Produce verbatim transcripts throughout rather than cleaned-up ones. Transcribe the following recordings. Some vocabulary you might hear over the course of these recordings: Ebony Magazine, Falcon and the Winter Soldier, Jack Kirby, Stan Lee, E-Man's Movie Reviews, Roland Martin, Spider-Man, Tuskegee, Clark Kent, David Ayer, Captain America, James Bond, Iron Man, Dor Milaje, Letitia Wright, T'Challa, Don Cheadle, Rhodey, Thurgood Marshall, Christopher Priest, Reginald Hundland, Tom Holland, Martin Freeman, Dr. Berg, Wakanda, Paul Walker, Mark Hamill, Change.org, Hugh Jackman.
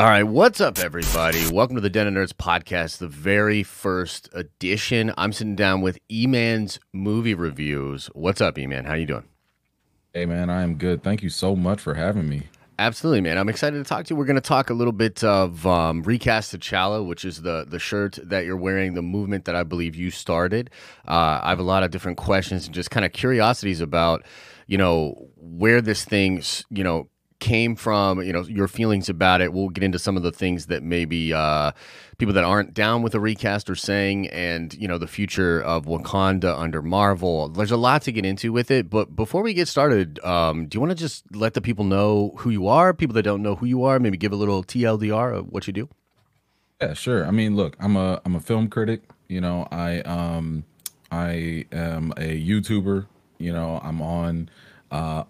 All right, what's up, everybody? Welcome to the Den of Nerds podcast, the very first edition. I'm sitting down with E-Man's Movie Reviews. What's up, E-Man? How you doing? Hey, man, I am good. Thank you so much for having me. Absolutely, man. I'm excited to talk to you. We're going to talk a little bit of um, Recast T'Challa, which is the the shirt that you're wearing, the movement that I believe you started. Uh, I have a lot of different questions and just kind of curiosities about, you know, where this thing's, you know, came from, you know, your feelings about it. We'll get into some of the things that maybe uh, people that aren't down with the recast are saying, and, you know, the future of Wakanda under Marvel. There's a lot to get into with it. But before we get started, um, do you want to just let the people know who you are? People that don't know who you are, maybe give a little T L D R of what you do. Yeah, sure. I mean, look, I'm a I'm a film critic. You know, I um I am a YouTuber. You know, I'm on uh,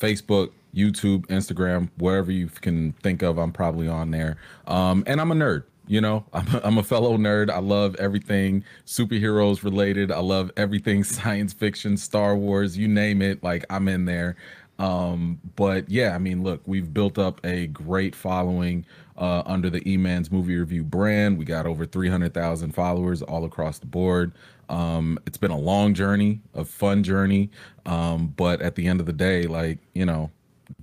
Facebook, YouTube, Instagram, wherever you can think of, I'm probably on there. Um, and I'm a nerd, you know, I'm a, I'm a fellow nerd. I love everything superheroes related. I love everything science fiction, Star Wars, you name it, like I'm in there. Um, but yeah, I mean, look, we've built up a great following uh, under the E-Man's Movie Review brand. We got over three hundred thousand followers all across the board. Um, it's been a long journey, a fun journey. Um, but at the end of the day, like, you know,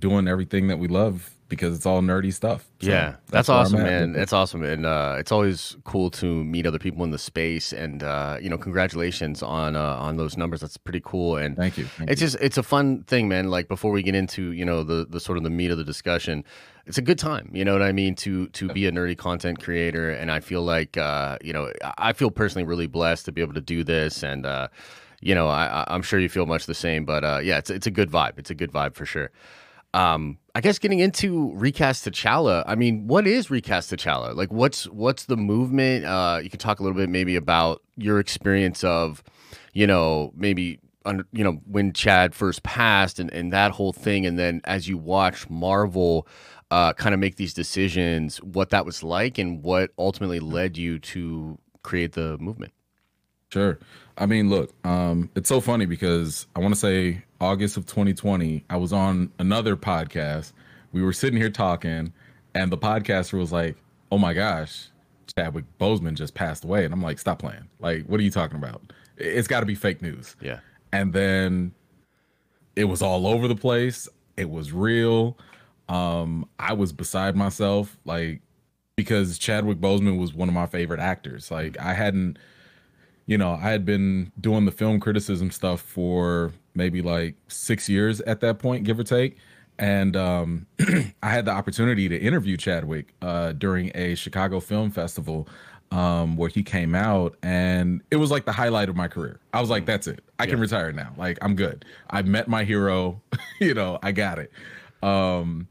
doing everything that we love because it's all nerdy stuff. So yeah, that's, that's awesome, man. That's awesome. And uh, it's always cool to meet other people in the space. And, uh, you know, congratulations on uh, on those numbers. That's pretty cool. And thank you. Thank it's you. just it's a fun thing, man. Like, before we get into, you know, the, the sort of the meat of the discussion, it's a good time, you know what I mean, to to be a nerdy content creator. And I feel like, uh, you know, I feel personally really blessed to be able to do this. And, uh, you know, I, I'm sure you feel much the same. But, uh, yeah, it's it's a good vibe. It's a good vibe for sure. Um, I guess getting into Recast T'Challa, I mean, what is Recast T'Challa? Like, what's what's the movement? Uh, you can talk a little bit maybe about your experience of, you know, maybe, under, you know, when Chad first passed and, and that whole thing. And then as you watch Marvel uh, kind of make these decisions, what that was like and what ultimately led you to create the movement. Sure. I mean, look, um, it's so funny because I want to say August of twenty twenty, I was on another podcast. We were sitting here talking and the podcaster was like, oh, my gosh, Chadwick Boseman just passed away. And I'm like, stop playing. Like, what are you talking about? It's got to be fake news. Yeah. And then it was all over the place. It was real. Um, I was beside myself, like, because Chadwick Boseman was one of my favorite actors. Like, I hadn't. You know, I had been doing the film criticism stuff for maybe like six years at that point, give or take. And um, I had the opportunity to interview Chadwick uh, during a Chicago Film Festival um, where he came out. And it was like the highlight of my career. I was like, that's it. I yeah. can retire now. Like, I'm good. I met my hero. You know, I got it. Um,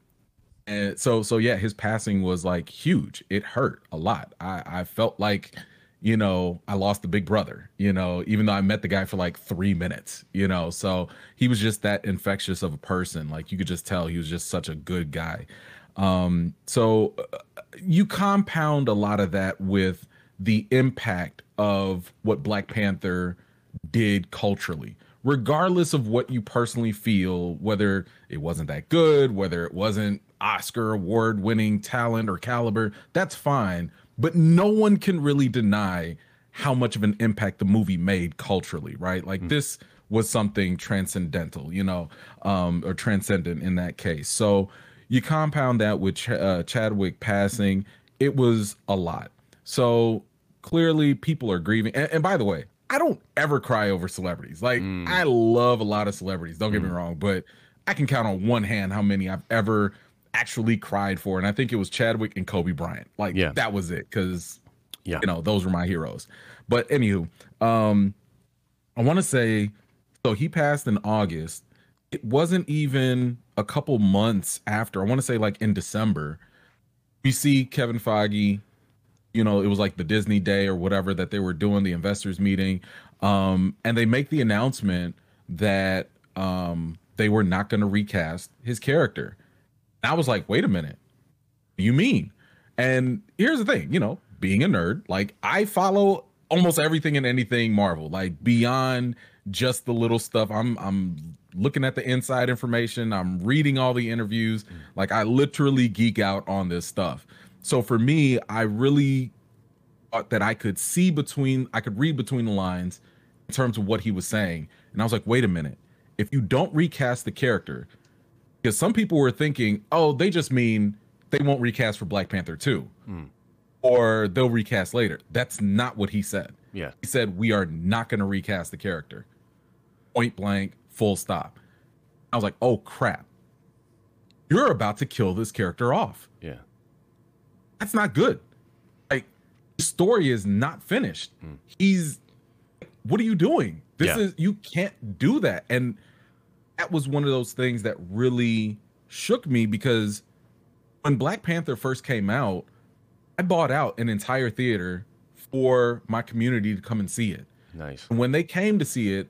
and so, so yeah, his passing was like huge. It hurt a lot. I, I felt like, you know, I lost the big brother, you know, even though I met the guy for like three minutes, you know, so he was just that infectious of a person. Like, you could just tell he was just such a good guy. Um, so you compound a lot of that with the impact of what Black Panther did culturally, regardless of what you personally feel, whether it wasn't that good, whether it wasn't Oscar award winning talent or caliber, that's fine. But no one can really deny how much of an impact the movie made culturally, right? Like, mm-hmm. this was something transcendental, you know, um, or transcendent in that case. So you compound that with Ch- uh, Chadwick passing, it was a lot. So clearly people are grieving. And, and by the way, I don't ever cry over celebrities. Like, mm. I love a lot of celebrities, don't get mm. me wrong, but I can count on one hand how many I've ever actually cried for, and I think it was Chadwick and Kobe Bryant. Like, yeah. that was it, because yeah. you know, those were my heroes. But anywho, um, I want to say, so he passed in August. It wasn't even a couple months after. I want to say like in December, we see Kevin Feige. You know, it was like the Disney Day or whatever that they were doing, the investors meeting, um, and they make the announcement that um, they were not going to recast his character. I was like, wait a minute, what do you mean? And here's the thing, you know, being a nerd, like, I follow almost everything and anything Marvel, like beyond just the little stuff. I'm I'm looking at the inside information. I'm reading all the interviews. Like, I literally geek out on this stuff. So for me, I really thought that I could see between, I could read between the lines in terms of what he was saying. And I was like, wait a minute, if you don't recast the character, because some people were thinking, oh, they just mean they won't recast for Black Panther two, mm. or they'll recast later. That's not what he said. Yeah. He said, we are not going to recast the character. Point blank, full stop. I was like, oh, crap. You're about to kill this character off. Yeah. That's not good. Like, the story is not finished. Mm. He's, what are you doing? This yeah. is, you can't do that. And that was one of those things that really shook me, because when Black Panther first came out, I bought out an entire theater for my community to come and see it. Nice. And when they came to see it,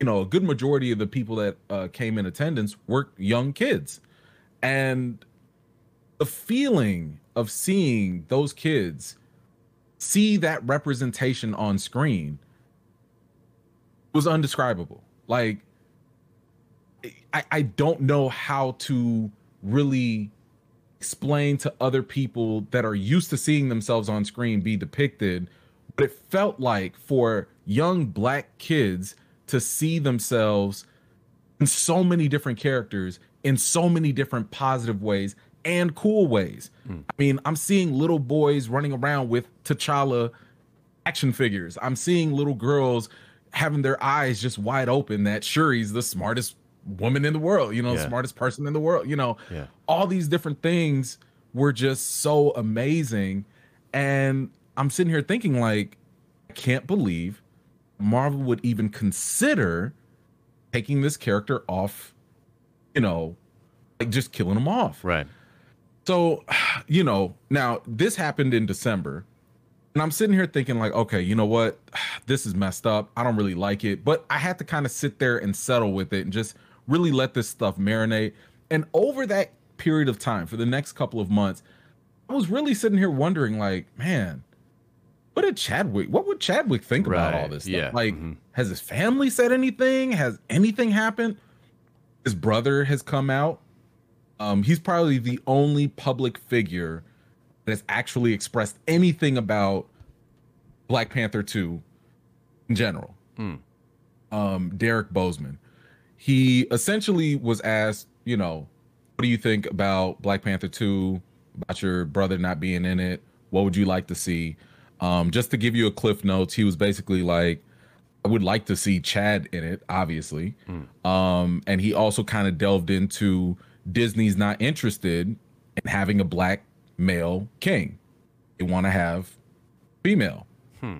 you know, a good majority of the people that uh, came in attendance were young kids. And the feeling of seeing those kids see that representation on screen was undescribable. Like, I, I don't know how to really explain to other people that are used to seeing themselves on screen be depicted, but it felt like for young Black kids to see themselves in so many different characters, in so many different positive ways and cool ways. Mm. I mean, I'm seeing little boys running around with T'Challa action figures. I'm seeing little girls having their eyes just wide open that Shuri's the smartest woman in the world, you know, yeah. smartest person in the world, you know, yeah. all these different things were just so amazing. And I'm sitting here thinking, like, I can't believe Marvel would even consider taking this character off, you know, like just killing him off. Right. So, you know, now this happened in December, and I'm sitting here thinking, like, okay, you know what? This is messed up. I don't really like it, but I had to kind of sit there and settle with it and just really let this stuff marinate. And over that period of time, for the next couple of months, I was really sitting here wondering, like, man, what did Chadwick, what would Chadwick think right. about all this stuff? Yeah. Like, mm-hmm. has his family said anything? Has anything happened? His brother has come out. Um, he's probably the only public figure that has actually expressed anything about Black Panther two in general. Mm. Um, Derek Boseman. He essentially was asked, you know, what do you think about Black Panther two, about your brother not being in it? What would you like to see? Um, just to give you a cliff notes, he was basically like, I would like to see Chad in it, obviously. Mm. Um, and he also kind of delved into Disney's not interested in having a Black male king. They want to have female. Hmm.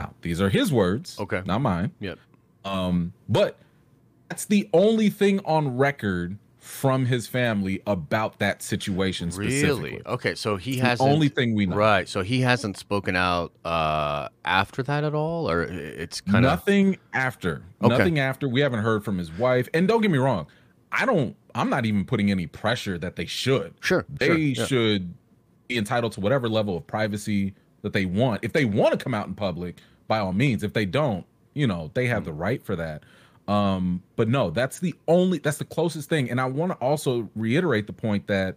Now, these are his words, okay, not mine. Yep. Um, but that's the only thing on record from his family about that situation specifically. Really? Okay, so he has the only thing we know. Right, so he hasn't spoken out uh, after that at all, or it's kind of nothing after. Okay. Nothing after. We haven't heard from his wife. And don't get me wrong, I don't. I'm not even putting any pressure that they should. Sure, they sure, yeah. should be entitled to whatever level of privacy that they want. If they want to come out in public, by all means. If they don't, you know, they have mm. the right for that. Um, but no, that's the only, that's the closest thing. And I want to also reiterate the point that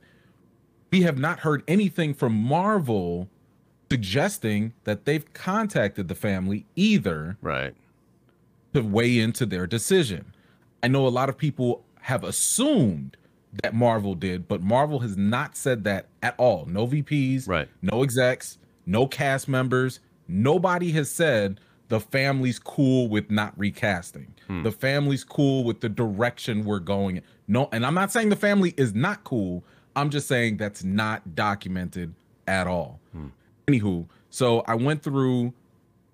we have not heard anything from Marvel suggesting that they've contacted the family either, right, to weigh into their decision. I know a lot of people have assumed that Marvel did, but Marvel has not said that at all. No V Ps, right, no execs, no cast members. Nobody has said the family's cool with not recasting. Hmm. The family's cool with the direction we're going in. No, and I'm not saying the family is not cool. I'm just saying that's not documented at all. Hmm. Anywho, so I went through,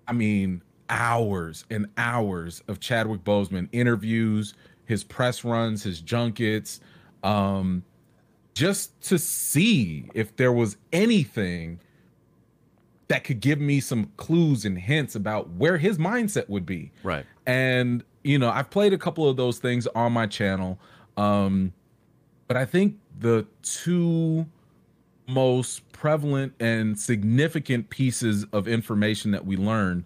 I mean, hours and hours of Chadwick Boseman interviews, his press runs, his junkets, um, just to see if there was anything that could give me some clues and hints about where his mindset would be. Right. And, you know, I've played a couple of those things on my channel. Um, but I think the two most prevalent and significant pieces of information that we learned,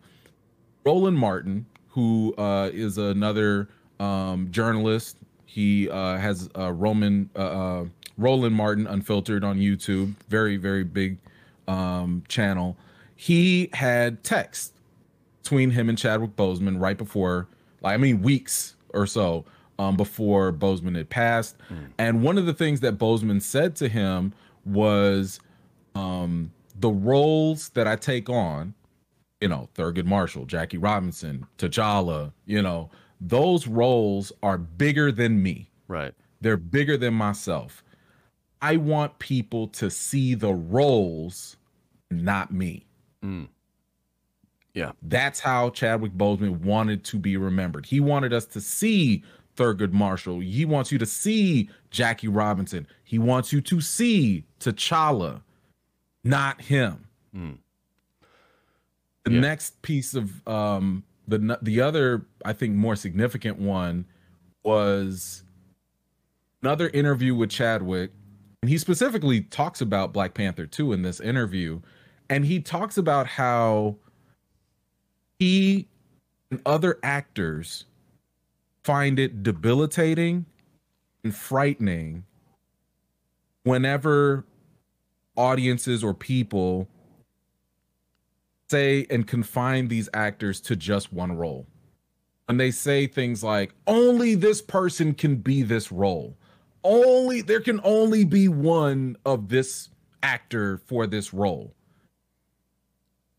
Roland Martin, who uh, is another um, journalist. He uh, has a Roman, uh, uh, Roland Martin Unfiltered on YouTube, very, very big um, channel. He had text between him and Chadwick Boseman right before, like, I mean, weeks or so um, before Boseman had passed. Mm. And one of the things that Boseman said to him was, um, the roles that I take on, you know, Thurgood Marshall, Jackie Robinson, T'Challa, you know, those roles are bigger than me. Right. They're bigger than myself. I want people to see the roles, not me. Mm. Yeah. That's how Chadwick Boseman wanted to be remembered. He wanted us to see Thurgood Marshall. He wants you to see Jackie Robinson. He wants you to see T'Challa, not him. Mm. The yeah. next piece of um, the the other, I think, more significant one was another interview with Chadwick, and he specifically talks about Black Panther two in this interview, and he talks about how he and other actors find it debilitating and frightening whenever audiences or people say and confine these actors to just one role. And they say things like, only this person can be this role. Only there can only be one of this actor for this role.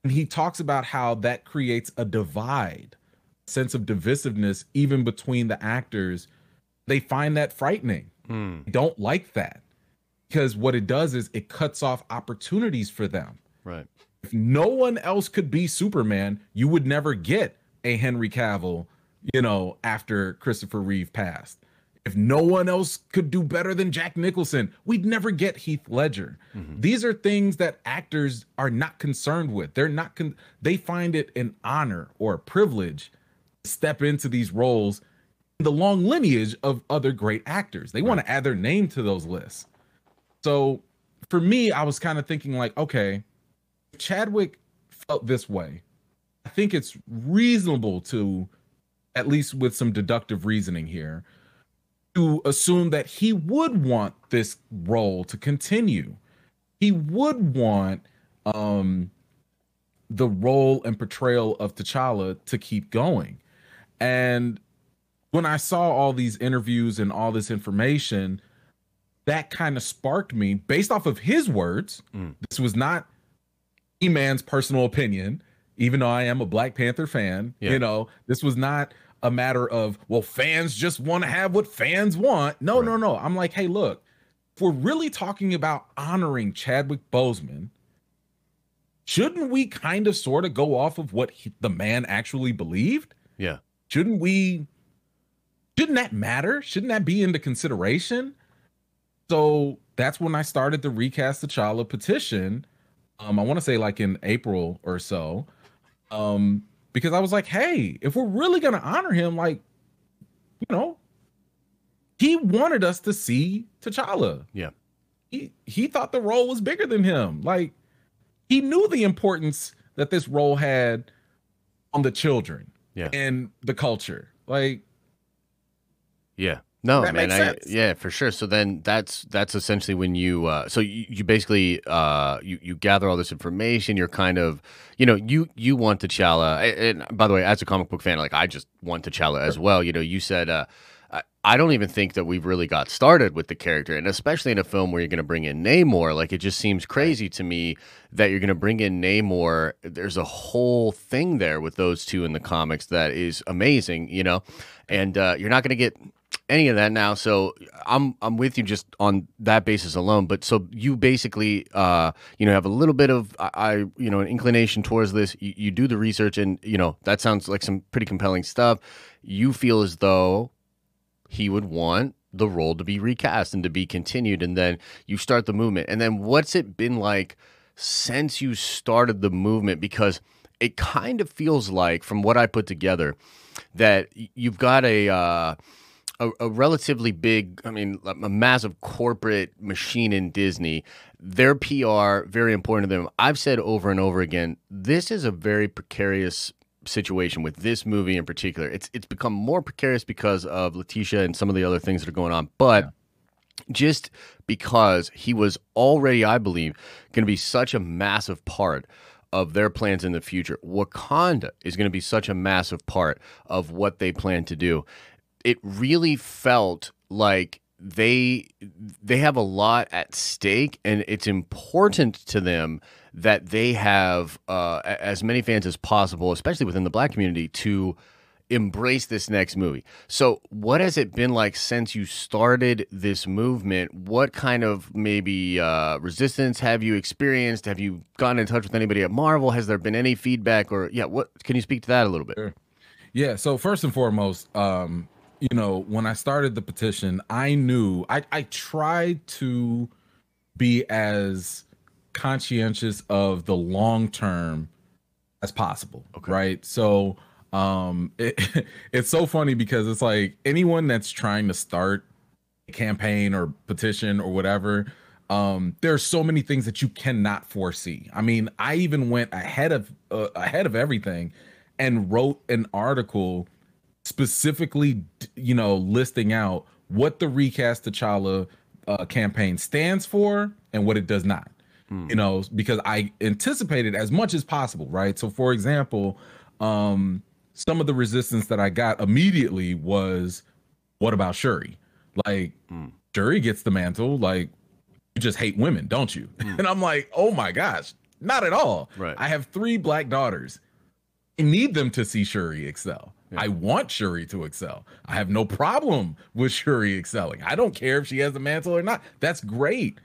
And he talks about how that creates a divide, a sense of divisiveness, even between the actors. They find that frightening. Mm. They don't like that, because what it does is it cuts off opportunities for them. Right. If no one else could be Superman, you would never get a Henry Cavill, you know, after Christopher Reeve passed. If no one else could do better than Jack Nicholson, we'd never get Heath Ledger. Mm-hmm. These are things that actors are not concerned with. They're not con- they find it an honor or a privilege to step into these roles in the long lineage of other great actors. They right. want to add their name to those lists. So for me, I was kind of thinking like, okay, Chadwick felt this way. I think it's reasonable to, at least with some deductive reasoning here, to assume that he would want this role to continue. He would want um, the role and portrayal of T'Challa to keep going. And when I saw all these interviews and all this information, that kind of sparked me, based off of his words. Mm. This was not E-Man's personal opinion, even though I am a Black Panther fan. Yeah. You know, this was not a matter of, well, fans just want to have what fans want. No, right. no, no. I'm like, hey, look, if we're really talking about honoring Chadwick Boseman, shouldn't we kind of sort of go off of what he, the man actually believed? Yeah. Shouldn't we, shouldn't that matter? Shouldn't that be into consideration? So that's when I started the Recast T'Challa petition. Um, I want to say like in April or so, um, because I was like, hey, if we're really going to honor him, like, you know, he wanted us to see T'Challa. Yeah. He, he thought the role was bigger than him. Like, he knew the importance that this role had on the children yeah. and the culture. Like, yeah. No, that man. I, yeah, for sure. So then that's that's essentially when you uh, so you, you basically uh, you, you gather all this information. You're kind of, you know, you you want T'Challa. And by the way, as a comic book fan, like I just want T'Challa as well. You know, you said uh, I, I don't even think that we've really got started with the character. And especially in a film where you're going to bring in Namor, like it just seems crazy to me that you're going to bring in Namor. There's a whole thing there with those two in the comics that is amazing, you know, and uh, you're not going to get any of that now. So I'm I'm with you just on that basis alone. But so you basically uh you know have a little bit of I, I you know an inclination towards this. You, you do the research, and you know that sounds like some pretty compelling stuff. You feel as though he would want the role to be recast and to be continued, and then you start the movement. And then what's it been like since you started the movement? Because it kind of feels like, from what I put together, that you've got a uh A, a relatively big, I mean, a massive corporate machine in Disney. Their P R, very important to them. I've said over and over again, this is a very precarious situation with this movie in particular. It's it's become more precarious because of Letitia and some of the other things that are going on. But yeah. just because he was already, I believe, going to be such a massive part of their plans in the future. Wakanda is going to be such a massive part of what they plan to do. It really felt like they they have a lot at stake, and it's important to them that they have uh, as many fans as possible, especially within the Black community, to embrace this next movie. So what has it been like since you started this movement? What kind of maybe uh, resistance have you experienced? Have you gotten in touch with anybody at Marvel? Has there been any feedback? Or yeah, what can you speak to that a little bit? Sure. Yeah. So first and foremost, um, you know, when I started the petition, I knew I, I tried to be as conscientious of the long term as possible. Okay. Right. So um it, it's so funny because it's like anyone that's trying to start a campaign or petition or whatever, um there's so many things that you cannot foresee. I mean, I even went ahead of uh, ahead of everything and wrote an article specifically, you know, listing out what the Recast T'Challa uh, campaign stands for and what it does not. Hmm. You know, because I anticipated as much as possible, right? So for example, um some of the resistance that I got immediately was, what about Shuri? Like, mm. Shuri gets the mantle. Like, you just hate women, don't you? Mm. And I'm like, oh my gosh, not at all. Right. I have three Black daughters. I need them to see Shuri excel. Yeah. I want Shuri to excel. I have no problem with Shuri excelling. I don't care if she has the mantle or not. That's great.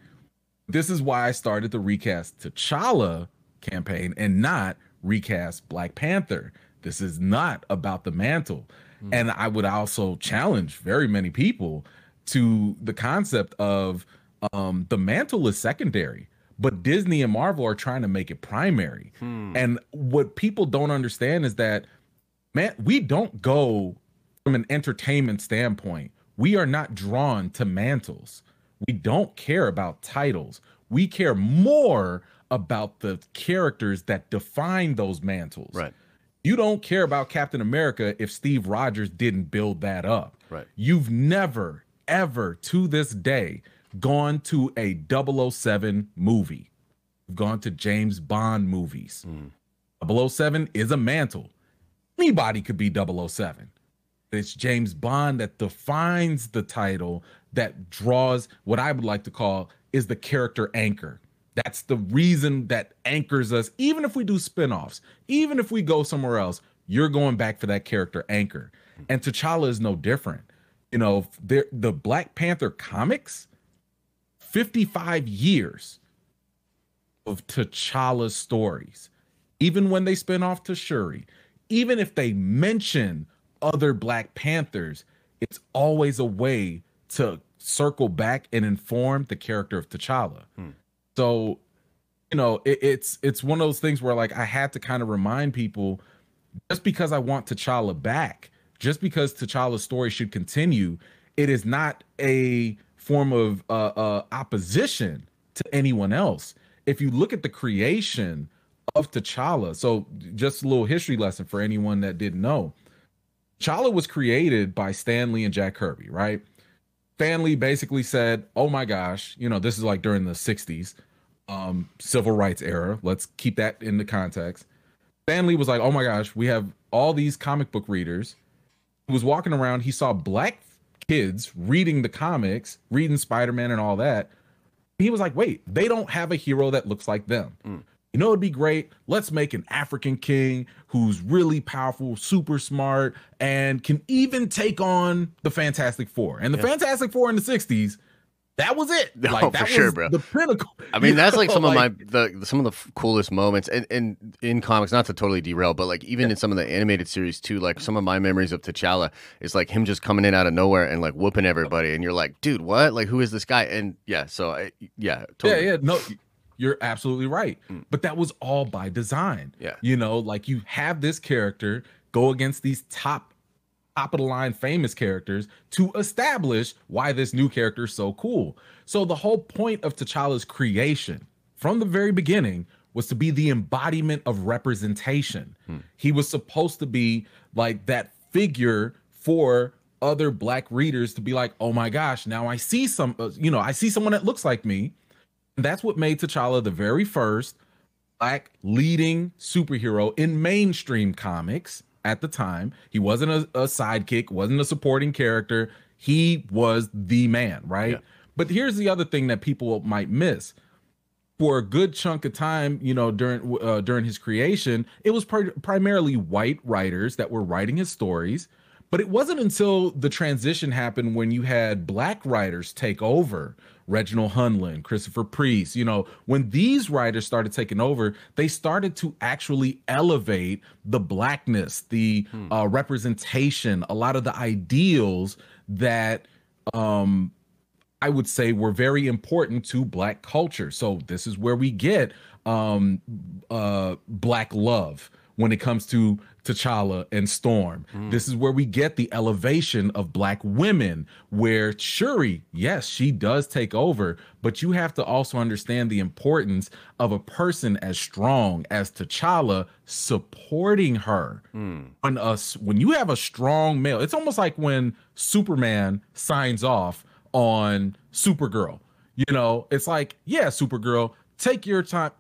This is why I started the Recast T'Challa campaign and not Recast Black Panther. This is not about the mantle. Mm. And I would also challenge very many people to the concept of um, the mantle is secondary, but Disney and Marvel are trying to make it primary. Mm. And what people don't understand is that, man, we don't go from an entertainment standpoint. We are not drawn to mantles. We don't care about titles. We care more about the characters that define those mantles. Right. You don't care about Captain America if Steve Rogers didn't build that up. Right. You've never, ever to this day gone to a double oh seven movie. You've gone to James Bond movies. Mm. double oh seven is a mantle. Anybody could be double oh seven. It's James Bond that defines the title, that draws what I would like to call is the character anchor. That's the reason that anchors us. Even if we do spinoffs, even if we go somewhere else, you're going back for that character anchor. And T'Challa is no different. You know, the Black Panther comics, fifty-five years of T'Challa stories. Even when they spin off to Shuri, even if they mention other Black Panthers, it's always a way to circle back and inform the character of T'Challa. Hmm. So, you know, it, it's it's one of those things where, like, I had to kind of remind people, just because I want T'Challa back, just because T'Challa's story should continue, it is not a form of uh, uh, opposition to anyone else. If you look at the creation of T'Challa, so just a little history lesson for anyone that didn't know, T'Challa was created by Stan Lee and Jack Kirby, right? Stan Lee basically said, oh my gosh, you know, this is like during the sixties. Um, civil rights era. Let's keep that in the context. Stan Lee was like, oh my gosh, we have all these comic book readers. He was walking around. He saw Black kids reading the comics, reading Spider-Man and all that. He was like, wait, they don't have a hero that looks like them. Mm. You know, it'd be great. Let's make an African king who's really powerful, super smart, and can even take on the Fantastic Four. And the yeah. Fantastic Four in the sixties, that was it. No, like, that for was sure, bro. The pinnacle. I mean, that's know? like some like, of my the some of the f- coolest moments, and, and in comics. Not to totally derail, but like even yeah. in some of the animated series too. Like some of my memories of T'Challa is like him just coming in out of nowhere and like whooping everybody, and you're like, dude, what? Like, who is this guy? And yeah, so I, yeah, totally. yeah, yeah, no, you're absolutely right. Mm. But that was all by design. Yeah, you know, like you have this character go against these top. top of the line famous characters to establish why this new character is so cool. So the whole point of T'Challa's creation from the very beginning was to be the embodiment of representation. Hmm. He was supposed to be like that figure for other black readers to be like, oh my gosh, now I see some, you know, I see someone that looks like me. And that's what made T'Challa the very first black leading superhero in mainstream comics at the time. He wasn't a, a sidekick, wasn't a supporting character. He was the man, right? Yeah. But here's the other thing that people might miss. For a good chunk of time, you know, during uh, during his creation, it was pr- primarily white writers that were writing his stories. But it wasn't until the transition happened when you had black writers take over, Reginald Hundland, Christopher Priest, you know, when these writers started taking over, they started to actually elevate the blackness, the hmm. uh, representation, a lot of the ideals that um, I would say were very important to black culture. So this is where we get um, uh, black love when it comes to T'Challa and Storm. Mm. This is where we get the elevation of black women, where Shuri, yes, she does take over, but you have to also understand the importance of a person as strong as T'Challa supporting her. Mm. When us, when you have a strong male, it's almost like when Superman signs off on Supergirl. You know, it's like, yeah, Supergirl, take your time.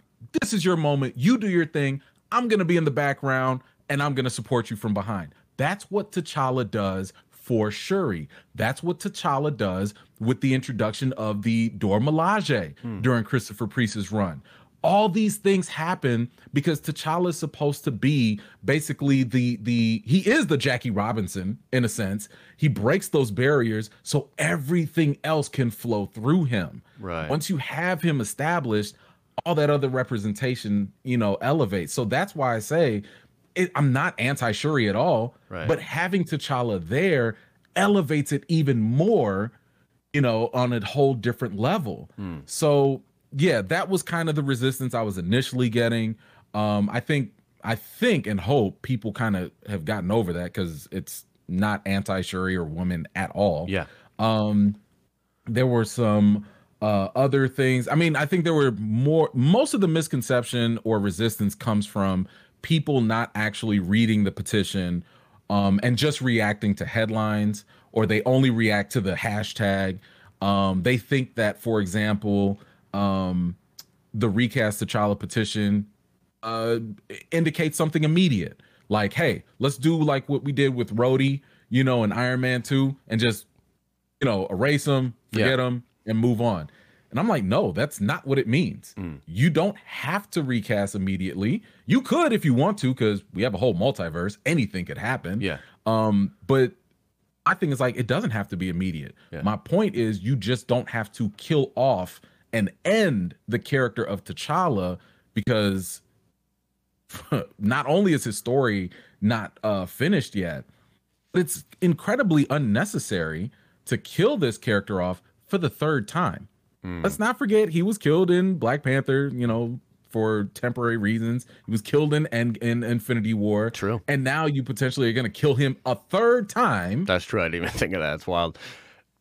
This is your moment. You do your thing. I'm going to be in the background, and I'm going to support you from behind. That's what T'Challa does for Shuri. That's what T'Challa does with the introduction of the Dor Milaje hmm. during Christopher Priest's run. All these things happen because T'Challa is supposed to be basically the, the he is the Jackie Robinson, in a sense. He breaks those barriers so everything else can flow through him. Right. Once you have him established, all that other representation, you know, elevates. So that's why I say it, I'm not anti-Shuri at all, right. But having T'Challa there elevates it even more, you know, on a whole different level. Hmm. So yeah, that was kind of the resistance I was initially getting. Um, I think, I think and hope people kind of have gotten over that because it's not anti-Shuri or woman at all. Yeah. Um, there were some Uh, other things. I mean, I think there were more, most of the misconception or resistance comes from people not actually reading the petition um, and just reacting to headlines, or they only react to the hashtag. Um, they think that, for example, um, the Recast T'Challa petition uh, indicates something immediate. Like, hey, let's do like what we did with Rhodey, you know, in Iron Man two and just, you know, erase them, forget them. Yeah. And move on. And I'm like, no, that's not what it means. Mm. You don't have to recast immediately. You could if you want to, because we have a whole multiverse. Anything could happen. Yeah. Um, but I think it's like, it doesn't have to be immediate. Yeah. My point is, you just don't have to kill off and end the character of T'Challa, because not only is his story not uh, finished yet, but it's incredibly unnecessary to kill this character off for the third time. Mm. Let's not forget, he was killed in Black Panther, you know, for temporary reasons. He was killed in and in, in Infinity War. True. And now you potentially are going to kill him a third time. That's true. I didn't even think of that. It's wild.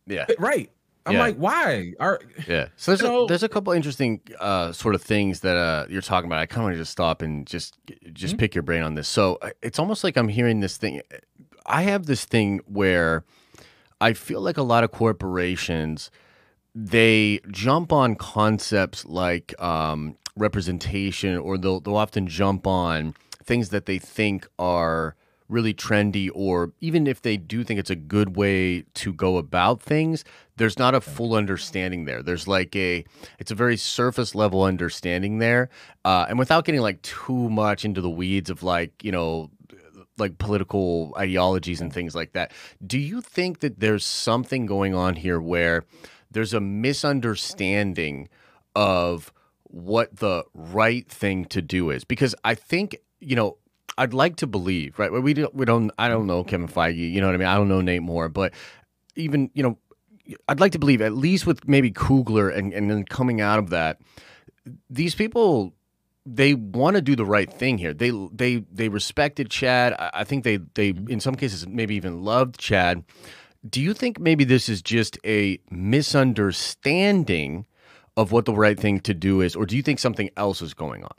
Yeah. Right. I'm yeah. like, why? Are, yeah. So there's, you know, a, there's a couple interesting uh, sort of things that uh, you're talking about. I kind of want to just stop and just just mm-hmm. pick your brain on this. So it's almost like I'm hearing this thing. I have this thing where I feel like a lot of corporations, they jump on concepts like um, representation, or they'll, they'll often jump on things that they think are really trendy, or even if they do think it's a good way to go about things, there's not a full understanding there. There's like a, it's a very surface level understanding there. Uh, and without getting like too much into the weeds of like, you know, like political ideologies and things like that. Do you think that there's something going on here where there's a misunderstanding of what the right thing to do is? Because I think, you know, I'd like to believe, right? We don't, we don't, I don't know Kevin Feige, you know what I mean? I don't know Nate Moore, but even, you know, I'd like to believe, at least with maybe Coogler and, and then coming out of that, these people, they want to do the right thing here. They they they respected Chad. I think they they in some cases maybe even loved Chad. Do you think maybe this is just a misunderstanding of what the right thing to do is, or do you think something else is going on?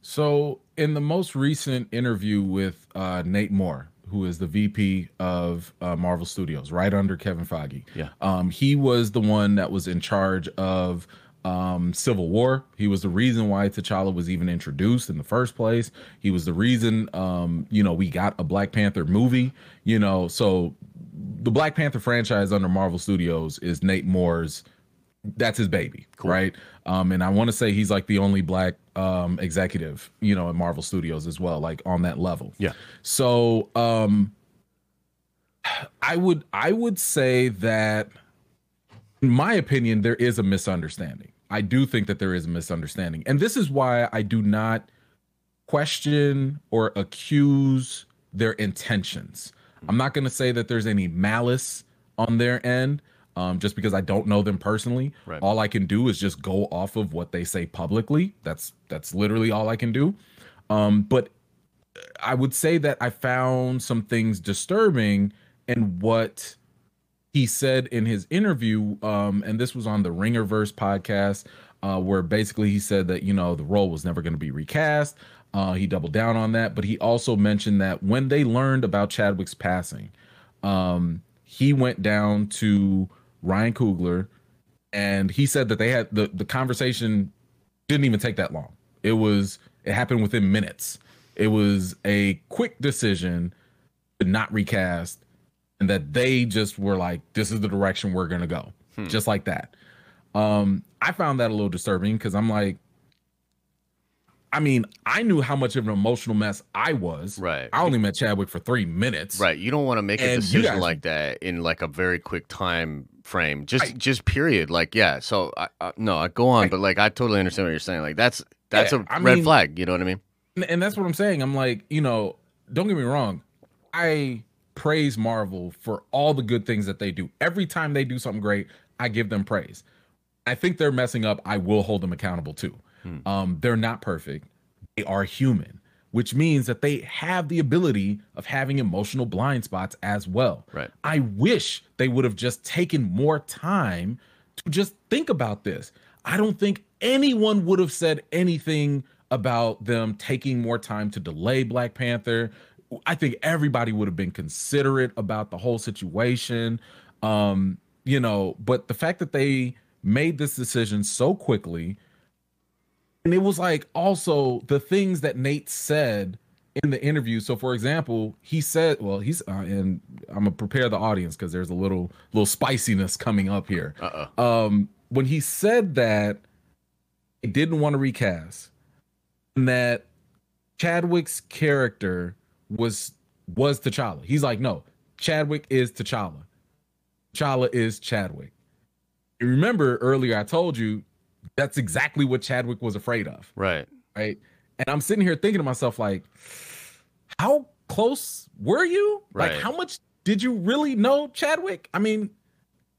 So in the most recent interview with uh, Nate Moore, who is the V P of uh, Marvel Studios, right under Kevin Feige. Yeah. Um, he was the one that was in charge of um, Civil War. He was the reason why T'Challa was even introduced in the first place. He was the reason, um, you know, we got a Black Panther movie, you know. So the Black Panther franchise under Marvel Studios is Nate Moore's, that's his baby, cool. right? Um, and I want to say he's like the only Black um, executive, you know, at Marvel Studios as well, like on that level. Yeah. So um, I would I would say that, in my opinion, there is a misunderstanding. I do think that there is a misunderstanding. And this is why I do not question or accuse their intentions. I'm not going to say that there's any malice on their end, um, just because I don't know them personally. Right. All I can do is just go off of what they say publicly. That's that's literally all I can do. Um, but I would say that I found some things disturbing in what he said in his interview. Um, and this was on the Ringerverse podcast, uh, where basically he said that, you know, the role was never going to be recast. Uh, he doubled down on that, but he also mentioned that when they learned about Chadwick's passing, um, he went down to Ryan Coogler, and he said that they had the, the conversation didn't even take that long. It was it happened within minutes. It was a quick decision to not recast, and that they just were like, "This is the direction we're gonna go," hmm. just like that. Um, I found that a little disturbing because I'm like. I mean, I knew how much of an emotional mess I was. Right. I only met Chadwick for three minutes. Right. You don't want to make a decision guys... like that in like a very quick time frame. Just, I, just period. Like, yeah. So, I, I, no, I go on, I, but like, I totally understand what you're saying. Like, that's that's yeah, a I red mean, flag. You know what I mean? And that's what I'm saying. I'm like, you know, don't get me wrong. I praise Marvel for all the good things that they do. Every time they do something great, I give them praise. I think they're messing up. I will hold them accountable too. Um, they're not perfect. They are human, which means that they have the ability of having emotional blind spots as well. Right. I wish they would have just taken more time to just think about this. I don't think anyone would have said anything about them taking more time to delay Black Panther. I think everybody would have been considerate about the whole situation. Um, you know, but the fact that they made this decision so quickly. And it was like also the things that Nate said in the interview. So, for example, he said, well, he's uh, and I'm going to prepare the audience because there's a little little spiciness coming up here. Uh-uh. Um, when he said that he didn't want to recast and that Chadwick's character was was T'Challa. He's like, no, Chadwick is T'Challa. T'Challa is Chadwick. You remember earlier I told you, that's exactly what Chadwick was afraid of. Right. Right. And I'm sitting here thinking to myself, like, how close were you? Right. Like, how much did you really know Chadwick? I mean,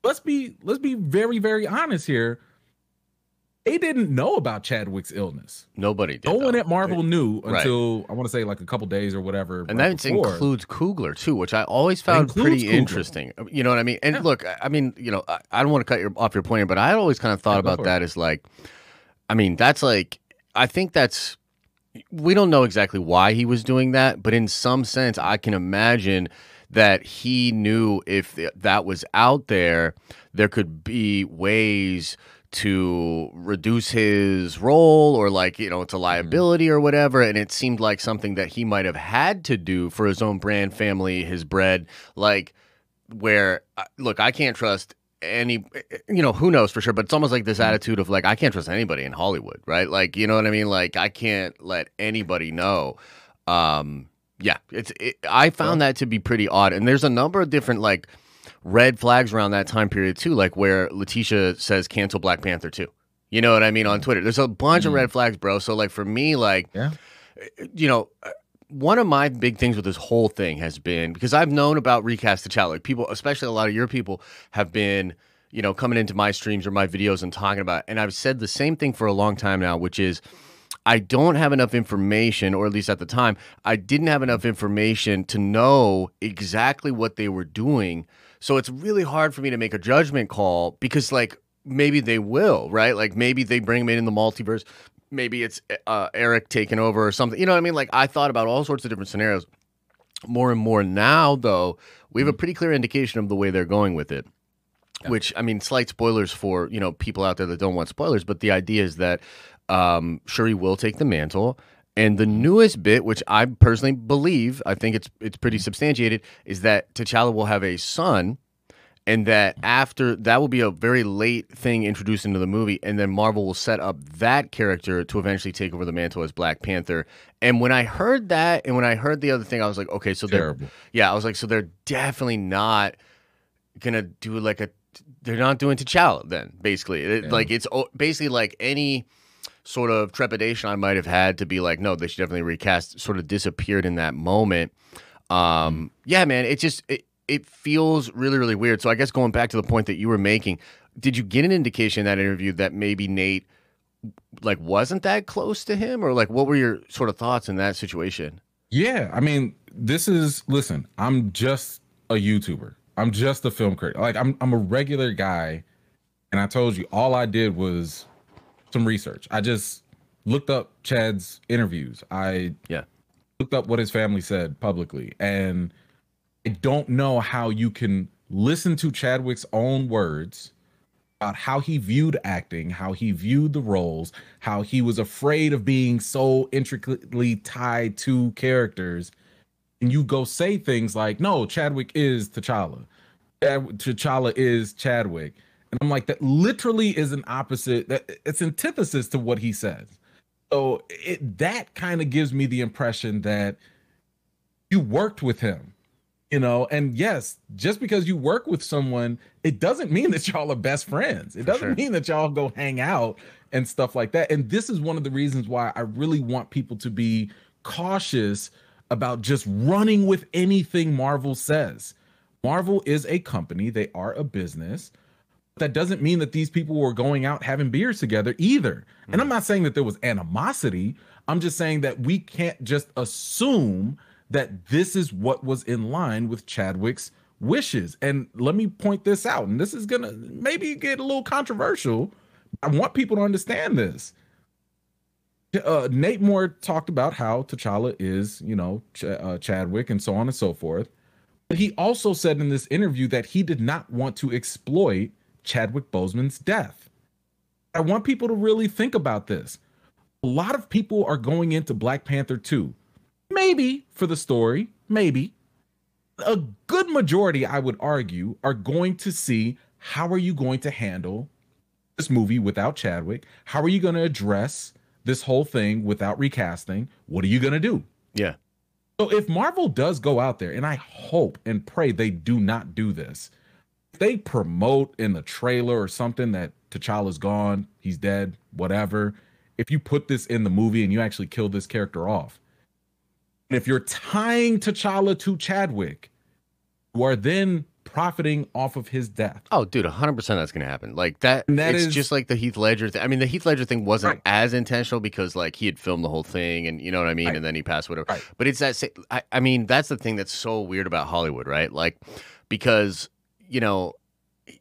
let's be let's be very, very honest here. They didn't know about Chadwick's illness. Nobody did. No one at Marvel knew until, right. I want to say, like a couple days or whatever. And right that before. Includes Coogler, too, which I always found pretty Coogler. Interesting. You know what I mean? And yeah. look, I mean, you know, I, I don't want to cut your, off your point here, but I always kind of thought yeah, about that it. As like, I mean, that's like, I think that's, we don't know exactly why he was doing that, but in some sense, I can imagine that he knew if that was out there, there could be ways to reduce his role or like, you know, it's a liability or whatever. And it seemed like something that he might have had to do for his own brand, family, his bread, like where, look, I can't trust any, you know, who knows for sure, but it's almost like this attitude of like, I can't trust anybody in Hollywood, right? Like, you know what I mean? Like I can't let anybody know. Um, yeah, it's, it, I found that to be pretty odd. And there's a number of different like, red flags around that time period too, like where Letitia says cancel Black Panther too. You know what I mean? On Twitter, there's a bunch mm. of red flags, bro. So like for me, like, yeah. you know, one of my big things with this whole thing has been, because I've known about Recast T'Challa, like people, especially a lot of your people have been, you know, coming into my streams or my videos and talking about it. And I've said the same thing for a long time now, which is I don't have enough information, or at least at the time, I didn't have enough information to know exactly what they were doing. So it's really hard for me to make a judgment call because, like, maybe they will, right? Like, maybe they bring him in in the multiverse. Maybe it's uh, Eric taking over or something. You know what I mean? Like, I thought about all sorts of different scenarios. more and more now, though, we have a pretty clear indication of the way they're going with it. Yeah. Which, I mean, slight spoilers for, you know, people out there that don't want spoilers, but the idea is that um, Shuri will take the mantle. And the newest bit, which I personally believe, I think it's it's pretty substantiated, is that T'Challa will have a son, and that after that will be a very late thing introduced into the movie, and then Marvel will set up that character to eventually take over the mantle as Black Panther. And when I heard that, and when I heard the other thing, I was like, okay, so they're yeah, I was like, so they're definitely not gonna do like a they're not doing T'Challa then basically. It, like it's basically like any sort of trepidation I might have had to be like, no, they should definitely recast, sort of disappeared in that moment. Um, yeah, man, it just it, it feels really, really weird. So I guess going back to the point that you were making, did you get an indication in that interview that maybe Nate like wasn't that close to him, or like what were your sort of thoughts in that situation? Yeah, I mean, this is listen, I'm just a YouTuber. I'm just a film critic. Like I'm I'm a regular guy, and I told you all I did was some research. I just looked up Chad's interviews. I yeah. looked up what his family said publicly, and I don't know how you can listen to Chadwick's own words about how he viewed acting, how he viewed the roles, how he was afraid of being so intricately tied to characters, and you go say things like, no, Chadwick is T'Challa. T'Challa is Chadwick. And I'm like, that literally is an opposite. That it's antithesis to what he says. So it, that kind of gives me the impression that you worked with him, you know, and yes, just because you work with someone, it doesn't mean that y'all are best friends. It For doesn't sure. mean that y'all go hang out and stuff like that. And this is one of the reasons why I really want people to be cautious about just running with anything Marvel says. Marvel is a company. They are a business. That doesn't mean that these people were going out having beers together either. And I'm not saying that there was animosity. I'm just saying that we can't just assume that this is what was in line with Chadwick's wishes. And let me point this out, and this is going to maybe get a little controversial. I want people to understand this. Uh, Nate Moore talked about how T'Challa is, you know, Ch- uh, Chadwick and so on and so forth. But he also said in this interview that he did not want to exploit Chadwick Boseman's death. I want people to really think about this. A lot of people are going into Black Panther two, maybe for the story, maybe. A good majority, I would argue, are going to see how are you going to handle this movie without Chadwick? How are you going to address this whole thing without recasting? What are you going to do? Yeah. So if Marvel does go out there, and I hope and pray they do not do this, they promote in the trailer or something that T'Challa's gone, he's dead, whatever. If you put this in the movie and you actually kill this character off, and if you're tying T'Challa to Chadwick, you are then profiting off of his death. Oh, dude, one hundred percent that's going to happen. Like that, that it's is, just like the Heath Ledger thing. I mean, the Heath Ledger thing wasn't right. as intentional because like he had filmed the whole thing and you know what I mean? Right. And then he passed whatever. Right. But it's that, I, I mean, that's the thing that's so weird about Hollywood, right? Like, because you know,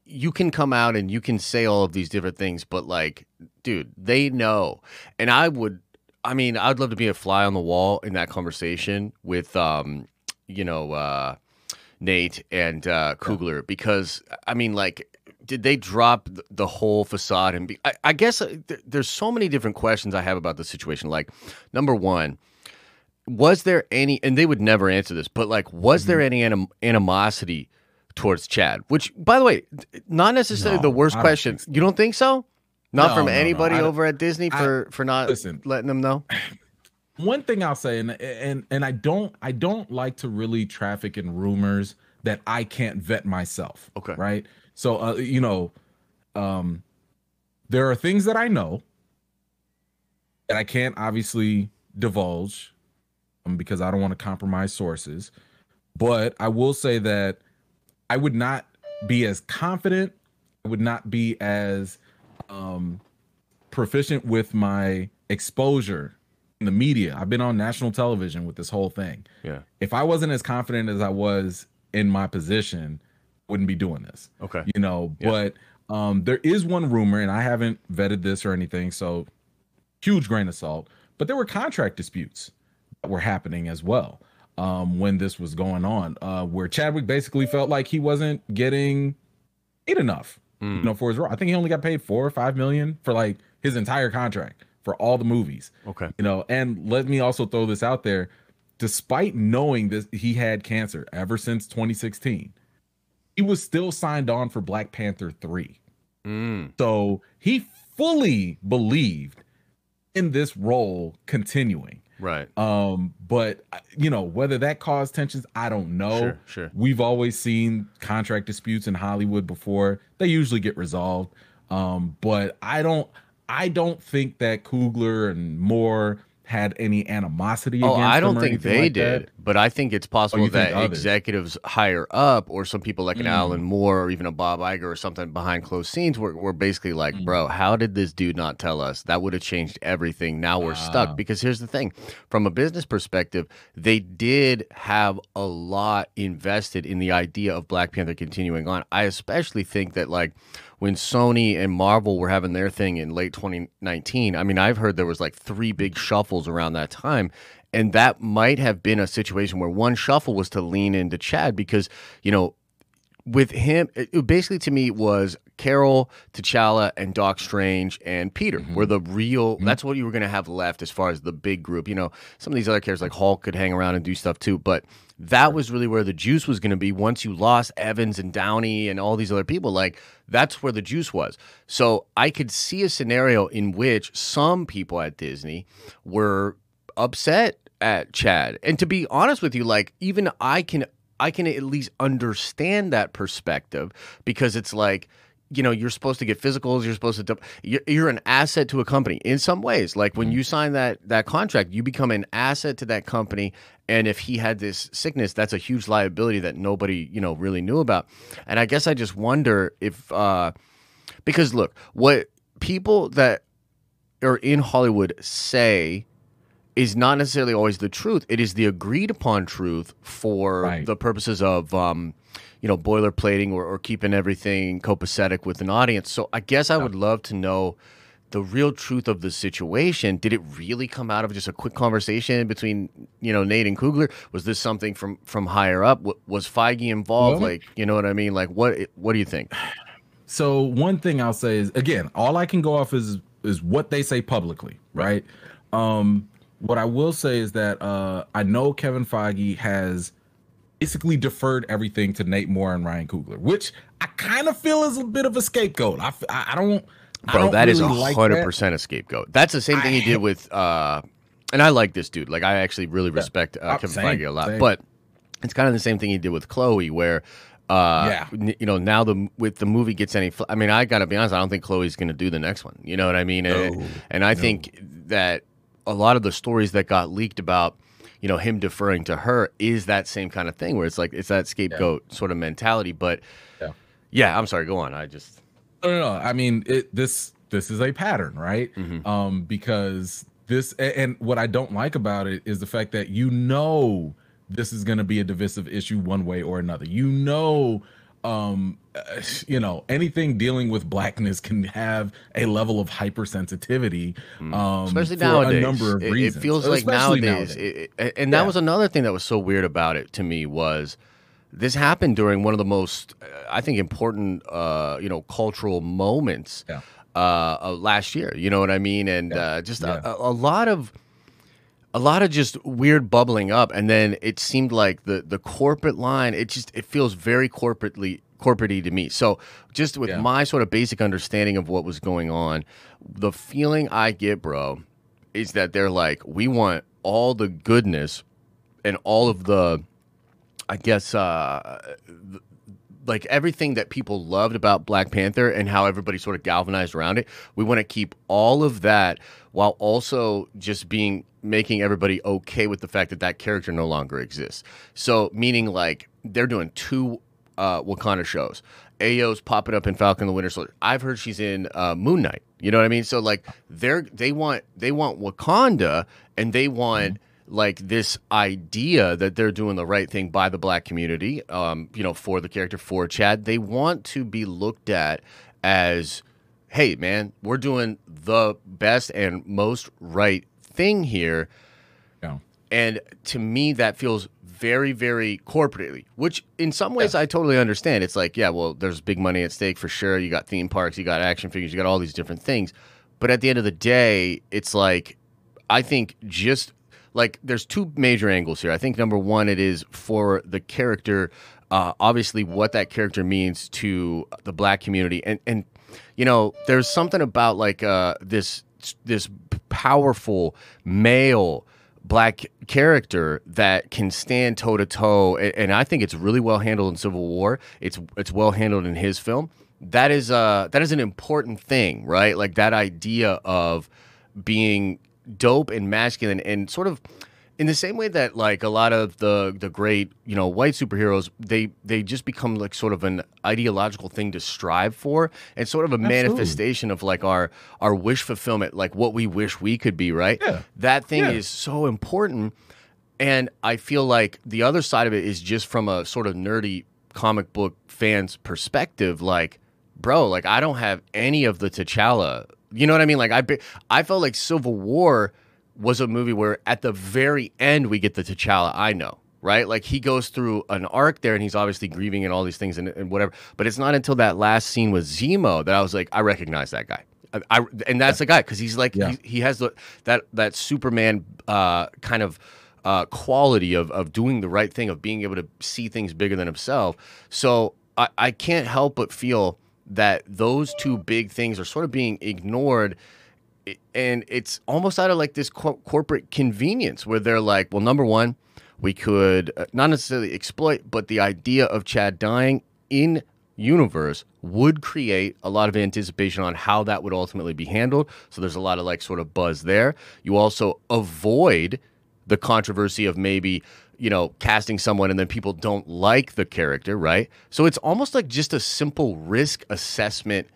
you can come out and you can say all of these different things, but like, dude, they know. And I would, I mean, I'd love to be a fly on the wall in that conversation with, um, you know, uh, Nate and uh, Coogler, yeah. because I mean, like, did they drop the whole facade? And be, I, I guess th- there's so many different questions I have about the situation. Like, number one, was there any, and they would never answer this, but like, was mm-hmm. there any anim- animosity towards Chad, which, by the way, not necessarily no, the worst question. So. You don't think so? Not no, from no, anybody no. over at Disney for I, for not listen, letting them know. One thing I'll say, and and and I don't I don't like to really traffic in rumors that I can't vet myself. Okay, right. So uh, you know, um, there are things that I know that I can't obviously divulge um, because I don't want to compromise sources. But I will say that I would not be as confident. I would not be as um, proficient with my exposure in the media. I've been on national television with this whole thing. Yeah. If I wasn't as confident as I was in my position, I wouldn't be doing this. Okay. You know, but yeah. um, there is one rumor, and I haven't vetted this or anything, so huge grain of salt, but there were contract disputes that were happening as well. um, when this was going on, uh, where Chadwick basically felt like he wasn't getting paid enough, mm. you know, for his role. I think he only got paid four or five million for like his entire contract for all the movies. Okay, you know, and let me also throw this out there. Despite knowing that he had cancer ever since twenty sixteen, he was still signed on for Black Panther three. Mm. So he fully believed in this role continuing. Right. Um, but, you know, whether that caused tensions, I don't know. Sure, sure. We've always seen contract disputes in Hollywood before. They usually get resolved. Um, but I don't, I don't think that Coogler and Moore had any animosity against them or anything like that. Oh, I don't think they did, but I think it's possible that executives higher up or some people like an Alan Moore or even a Bob Iger or something behind closed scenes were, were basically like, bro, how did this dude not tell us? That would have changed everything. Now we're stuck. Because here's the thing. From a business perspective, they did have a lot invested in the idea of Black Panther continuing on. I especially think that, like, when Sony and Marvel were having their thing in late twenty nineteen, I mean, I've heard there was like three big shuffles around that time. And that might have been a situation where one shuffle was to lean into Chad because, you know, with him, it basically to me was Carol, T'Challa, and Doc Strange and Peter mm-hmm. were the real, mm-hmm. that's what you were going to have left as far as the big group. You know, some of these other characters like Hulk could hang around and do stuff too, but that was really where the juice was going to be once you lost Evans and Downey and all these other people. Like, that's where the juice was. So I could see a scenario in which some people at Disney were upset at Chad. And to be honest with you, like, even I can I can at least understand that perspective because it's like, you know, you're supposed to get physicals. You're supposed to, you're, you're an asset to a company in some ways. Like when you sign that, that contract, you become an asset to that company. And if he had this sickness, that's a huge liability that nobody, you know, really knew about. And I guess I just wonder if, uh, because look, what people that are in Hollywood say is not necessarily always the truth. It is the agreed upon truth for right. the purposes of, um, you know, boilerplating or, or keeping everything copacetic with an audience. So I guess I would love to know the real truth of the situation. Did it really come out of just a quick conversation between, you know, Nate and Coogler? Was this something from, from higher up? Was Feige involved? Well, like, you know what I mean? Like, what, what do you think? So one thing I'll say is, again, all I can go off is, is what they say publicly. Right. Um, What I will say is that uh, I know Kevin Feige has basically deferred everything to Nate Moore and Ryan Coogler, which I kind of feel is a bit of a scapegoat. I, I don't, bro, I don't that really is a hundred percent a scapegoat. That's the same thing I, he did with, uh, and I like this dude. Like I actually really yeah, respect uh, Kevin same, Feige a lot, same. But it's kind of the same thing he did with Chloe, where. Uh, yeah. You know, now the with the movie gets any. Fl I mean, I gotta be honest. I don't think Chloe's gonna do the next one. You know what I mean? No, and, and I no. think that. A lot of the stories that got leaked about, you know, him deferring to her is that same kind of thing where it's like, it's that scapegoat yeah. sort of mentality. But yeah. yeah, I'm sorry. Go on. I just, no, no, no. I mean, it, this, this is a pattern, right? Mm-hmm. Um, because this, and what I don't like about it is the fact that, you know, this is going to be a divisive issue one way or another, you know, um, you know, anything dealing with blackness can have a level of hypersensitivity, um, especially nowadays. A number of it, reasons. It feels especially like nowadays, nowadays. It, and that yeah. was another thing that was so weird about it to me was this happened during one of the most, I think, important, uh, you know, cultural moments yeah. uh, of last year. You know what I mean? And yeah. uh, just yeah. a, a lot of. A lot of just weird bubbling up, and then it seemed like the the corporate line. It just it feels very corporately corporate-y to me. So just with yeah. my sort of basic understanding of what was going on, the feeling I get, bro, is that they're like, we want all the goodness and all of the, I guess, uh, the, like everything that people loved about Black Panther and how everybody sort of galvanized around it. We want to keep all of that while also just being. Making everybody okay with the fact that that character no longer exists. So meaning like they're doing two uh, Wakanda shows. Ayo's popping up in Falcon the Winter Soldier. I've heard she's in uh, Moon Knight. You know what I mean? So like they're they want they want Wakanda and they want mm-hmm. like this idea that they're doing the right thing by the black community. Um, you know, for the character, for Chad, they want to be looked at as, hey man, we're doing the best and most right thing here. Yeah. And to me that feels very, very corporately, which in some ways yeah. I totally understand. It's like, yeah, well, there's big money at stake for sure. You got theme parks, you got action figures, you got all these different things. But at the end of the day, it's like, I think just like there's two major angles here. I think number one, it is for the character, uh, obviously what that character means to the black community. And, and you know, there's something about like uh, this this powerful male black character that can stand toe to toe, and, and I think it's really well handled in Civil War. It's it's well handled in his film. That is uh that is an important thing, right? Like that idea of being dope and masculine, and sort of in the same way that like a lot of the the great you know white superheroes, they they just become like sort of an ideological thing to strive for, and sort of a Absolutely. manifestation of like our our wish fulfillment, like what we wish we could be, right? Yeah. That thing yeah. is so important, and I feel like the other side of it is just from a sort of nerdy comic book fan's perspective, like, bro, like I don't have any of the T'Challa. You know what I mean? Like I, I felt like Civil War was a movie where at the very end we get the T'Challa I know, right? Like he goes through an arc there, and he's obviously grieving and all these things and, and whatever. But it's not until that last scene with Zemo that I was like, I recognize that guy. I, I and that's yeah. the guy, because he's like yeah. he, he has the, that that Superman uh, kind of uh, quality of of doing the right thing, of being able to see things bigger than himself. So I, I can't help but feel that those two big things are sort of being ignored, and it's almost out of like this co corporate convenience where they're like, well, number one, we could not necessarily exploit, but the idea of Chad dying in universe would create a lot of anticipation on how that would ultimately be handled. So there's a lot of like sort of buzz there. You also avoid the controversy of maybe, you know, casting someone and then people don't like the character, right? So it's almost like just a simple risk assessment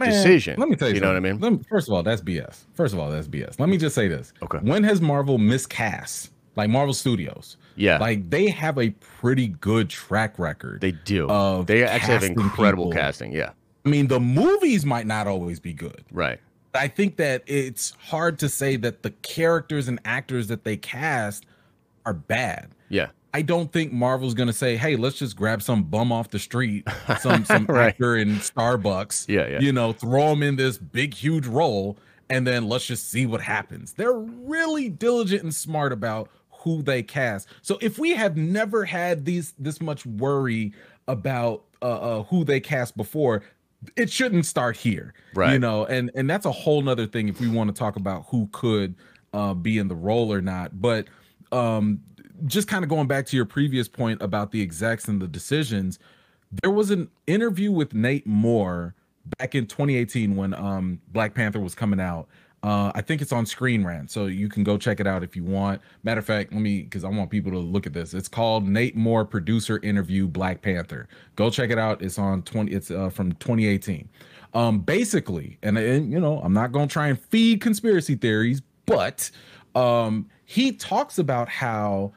Man, decision. Let me tell you, you know what I mean? Let me, first of all, that's B S. First of all, that's B S. Let me just say this. Okay. When has Marvel miscast? Like Marvel Studios. Yeah. Like they have a pretty good track record. They do. Of they actually have incredible people. casting. Yeah. I mean, the movies might not always be good. Right. I think that it's hard to say that the characters and actors that they cast are bad. Yeah. I don't think Marvel's going to say, hey, let's just grab some bum off the street, some, some right. actor in Starbucks, yeah, yeah. you know, throw him in this big, huge role, and then let's just see what happens. They're really diligent and smart about who they cast. So if we have never had these this much worry about uh, uh, who they cast before, it shouldn't start here, right? You know, and, and that's a whole nother thing if we want to talk about who could uh, be in the role or not. But um, just kind of going back to your previous point about the execs and the decisions, there was an interview with Nate Moore back in twenty eighteen when um, Black Panther was coming out. Uh, I think it's on Screen Rant, so you can go check it out if you want. Matter of fact, let me, because I want people to look at this. It's called Nate Moore Producer Interview Black Panther. Go check it out. It's on twenty. It's uh, from twenty eighteen. Um, basically, and, and you know, I'm not gonna try and feed conspiracy theories, but um, he talks about how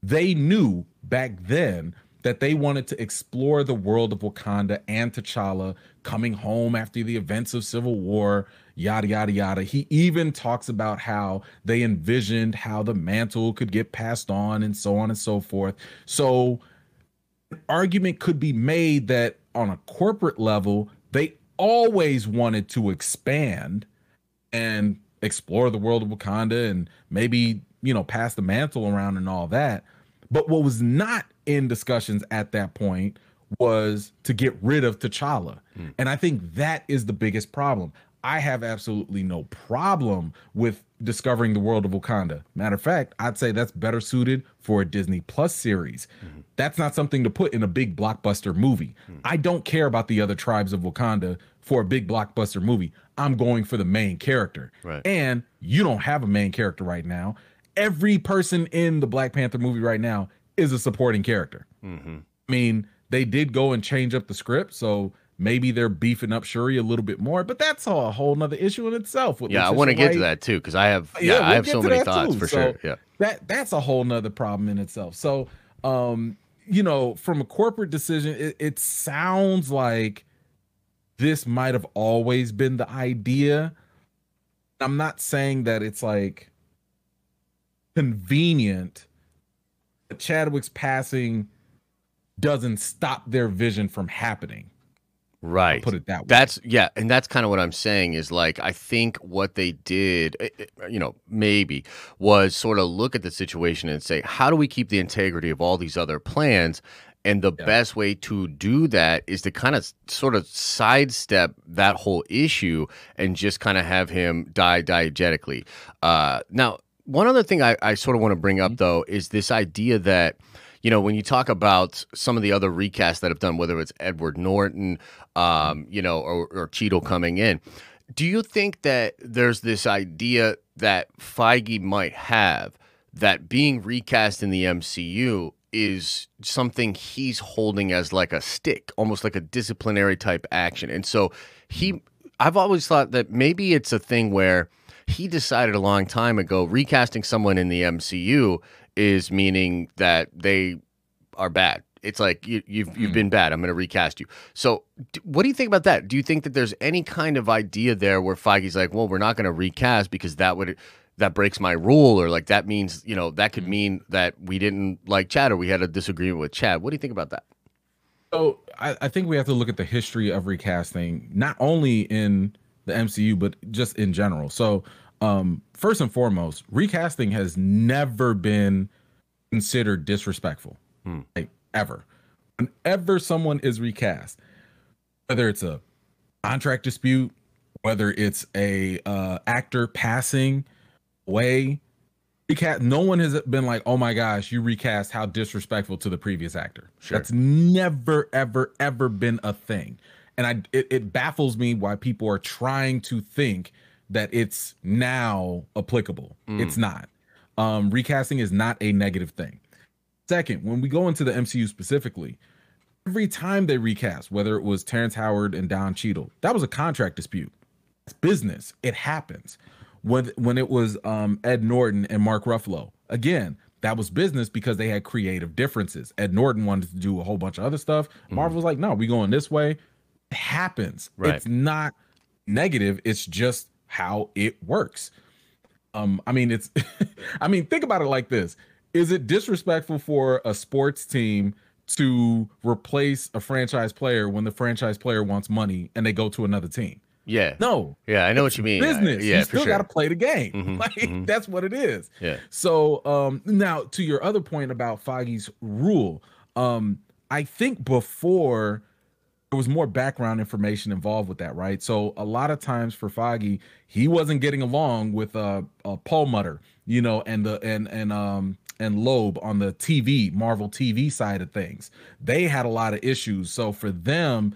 they knew back then that they wanted to explore the world of Wakanda and T'Challa coming home after the events of Civil War, yada, yada, yada. He even talks about how they envisioned how the mantle could get passed on and so on and so forth. So an argument could be made that on a corporate level, they always wanted to expand and explore the world of Wakanda and maybe, you know, pass the mantle around and all that. But what was not in discussions at that point was to get rid of T'Challa. Mm. And I think that is the biggest problem. I have absolutely no problem with discovering the world of Wakanda. Matter of fact, I'd say that's better suited for a Disney Plus series. Mm-hmm. That's not something to put in a big blockbuster movie. Mm. I don't care about the other tribes of Wakanda for a big blockbuster movie. I'm going for the main character. Right. And you don't have a main character right now. Every person in the Black Panther movie right now is a supporting character. Mm-hmm. I mean, they did go and change up the script, so maybe they're beefing up Shuri a little bit more, but that's all a whole nother issue in itself. With yeah, I want to get to that too, because I have yeah, yeah we'll I have so many thoughts too. for so sure. Yeah, that that's a whole nother problem in itself. So, um, you know, from a corporate decision, it, it sounds like this might have always been the idea. I'm not saying that it's like convenient But Chadwick's passing doesn't stop their vision from happening. Right. I'll put it that way. That's, yeah, and that's kind of what I'm saying is, like, I think what they did, you know, maybe, was sort of look at the situation and say, how do we keep the integrity of all these other plans? And the yeah. best way to do that is to kind of sort of sidestep that whole issue and just kind of have him die diegetically. Uh, now, one other thing I, I sort of want to bring up, though, is this idea that, you know, when you talk about some of the other recasts that have done, whether it's Edward Norton, um, you know, or, or Cheadle coming in, do you think that there's this idea that Feige might have that being recast in the M C U is something he's holding as like a stick, almost like a disciplinary type action? And so he, I've always thought that maybe it's a thing where he decided a long time ago recasting someone in the M C U is meaning that they are bad. It's like, you, you've, you've been bad. I'm going to recast you. So what do you think about that? Do you think that there's any kind of idea there where Feige's like, well, we're not going to recast because that would, that breaks my rule, or like that means, you know, that could mean that we didn't like Chad or we had a disagreement with Chad. What do you think about that? So I, I think we have to look at the history of recasting, not only in the M C U, but just in general. So um, first and foremost, recasting has never been considered disrespectful, hmm. like ever. Whenever someone is recast, whether it's a contract dispute, whether it's a uh, actor passing away, recast, no one has been like, oh my gosh, you recast, how disrespectful to the previous actor. Sure. That's never, ever, ever been a thing. And I, it, it baffles me why people are trying to think that it's now applicable. Mm. It's not. Um, recasting is not a negative thing. Second, when we go into the M C U specifically, every time they recast, whether it was Terrence Howard and Don Cheadle, that was a contract dispute. It's business. It happens. When, when it was um, Ed Norton and Mark Ruffalo, again, that was business because they had creative differences. Ed Norton wanted to do a whole bunch of other stuff. Marvel mm. was like, no, we're going this way. Happens, right? It's not negative, it's just how it works. um I mean, it's I mean, think about it like this. Is it disrespectful for a sports team to replace a franchise player when the franchise player wants money and they go to another team? Yeah. No. Yeah, I know what you mean. Business. I, yeah, you still sure. got to play the game. Mm-hmm, like mm-hmm. that's what it is. Yeah. So um now to your other point about Feige's rule, um I think before there was more background information involved with that, right? So a lot of times for Feige, he wasn't getting along with uh, uh Perlmutter, you know, and the and and um and Loeb on the T V, Marvel T V side of things. They had a lot of issues. So for them,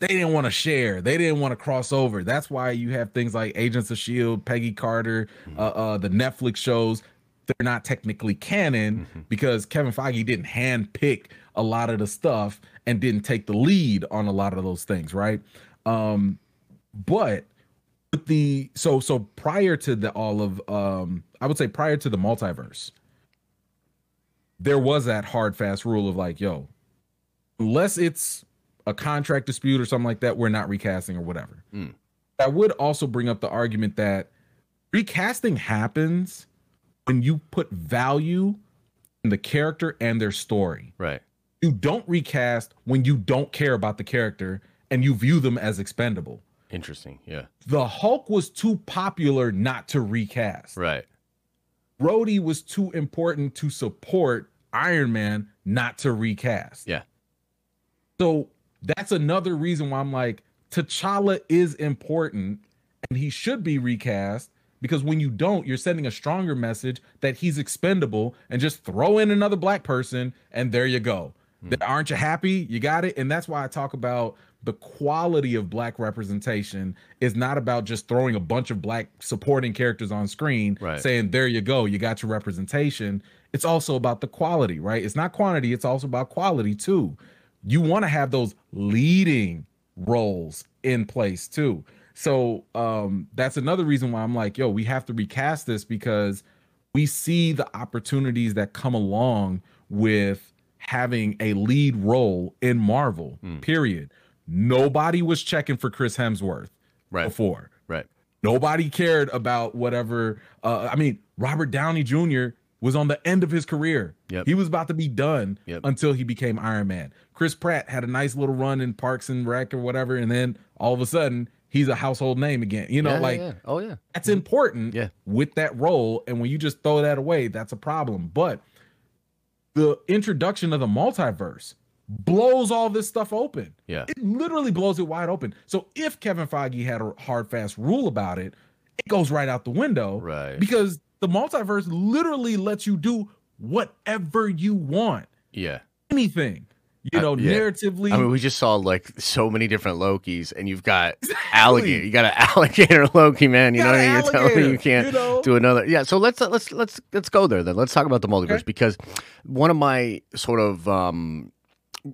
they didn't want to share. They didn't want to cross over. That's why you have things like Agents of S H I E L D, Peggy Carter, mm-hmm. uh, uh the Netflix shows. They're not technically canon mm-hmm. because Kevin Feige didn't handpick a lot of the stuff and didn't take the lead on a lot of those things, right? Um, but the so so prior to the all of um, I would say prior to the multiverse, there was that hard fast rule of like, yo, unless it's a contract dispute or something like that, we're not recasting or whatever. Mm. I would also bring up the argument that recasting happens when you put value in the character and their story. Right. You don't recast when you don't care about the character and you view them as expendable. Interesting. Yeah. The Hulk was too popular not to recast. Right. Rhodey was too important to support Iron Man not to recast. Yeah. So that's another reason why I'm like, T'Challa is important and he should be recast. Because when you don't, you're sending a stronger message that he's expendable, and just throw in another black person and there you go. Mm. Aren't you happy? You got it. And that's why I talk about the quality of black representation is not about just throwing a bunch of black supporting characters on screen right. saying, there you go, you got your representation. It's also about the quality, right? It's not quantity. It's also about quality too. You want to have those leading roles in place too. So um, that's another reason why I'm like, yo, we have to recast this because we see the opportunities that come along with having a lead role in Marvel, mm. period. Nobody was checking for Chris Hemsworth right. before. Right. Nobody cared about whatever. Uh, I mean, Robert Downey Junior was on the end of his career. Yep. He was about to be done yep. until he became Iron Man. Chris Pratt had a nice little run in Parks and Rec or whatever, and then all of a sudden he's a household name again. You know, yeah, like, yeah. oh yeah, that's mm-hmm. important yeah. with that role. And when you just throw that away, that's a problem. But the introduction of the multiverse blows all this stuff open. Yeah, it literally blows it wide open. So if Kevin Feige had a hard, fast rule about it, it goes right out the window. Right, because the multiverse literally lets you do whatever you want. Yeah. Anything. You know, uh, yeah. narratively. I mean, we just saw like so many different Lokis, and you've got exactly. alligator. You got an alligator Loki, man. You, you know what I mean? You're telling me you can't you know? do another. Yeah. So let's let's let's let's go there then. Let's talk about the multiverse okay. because one of my sort of um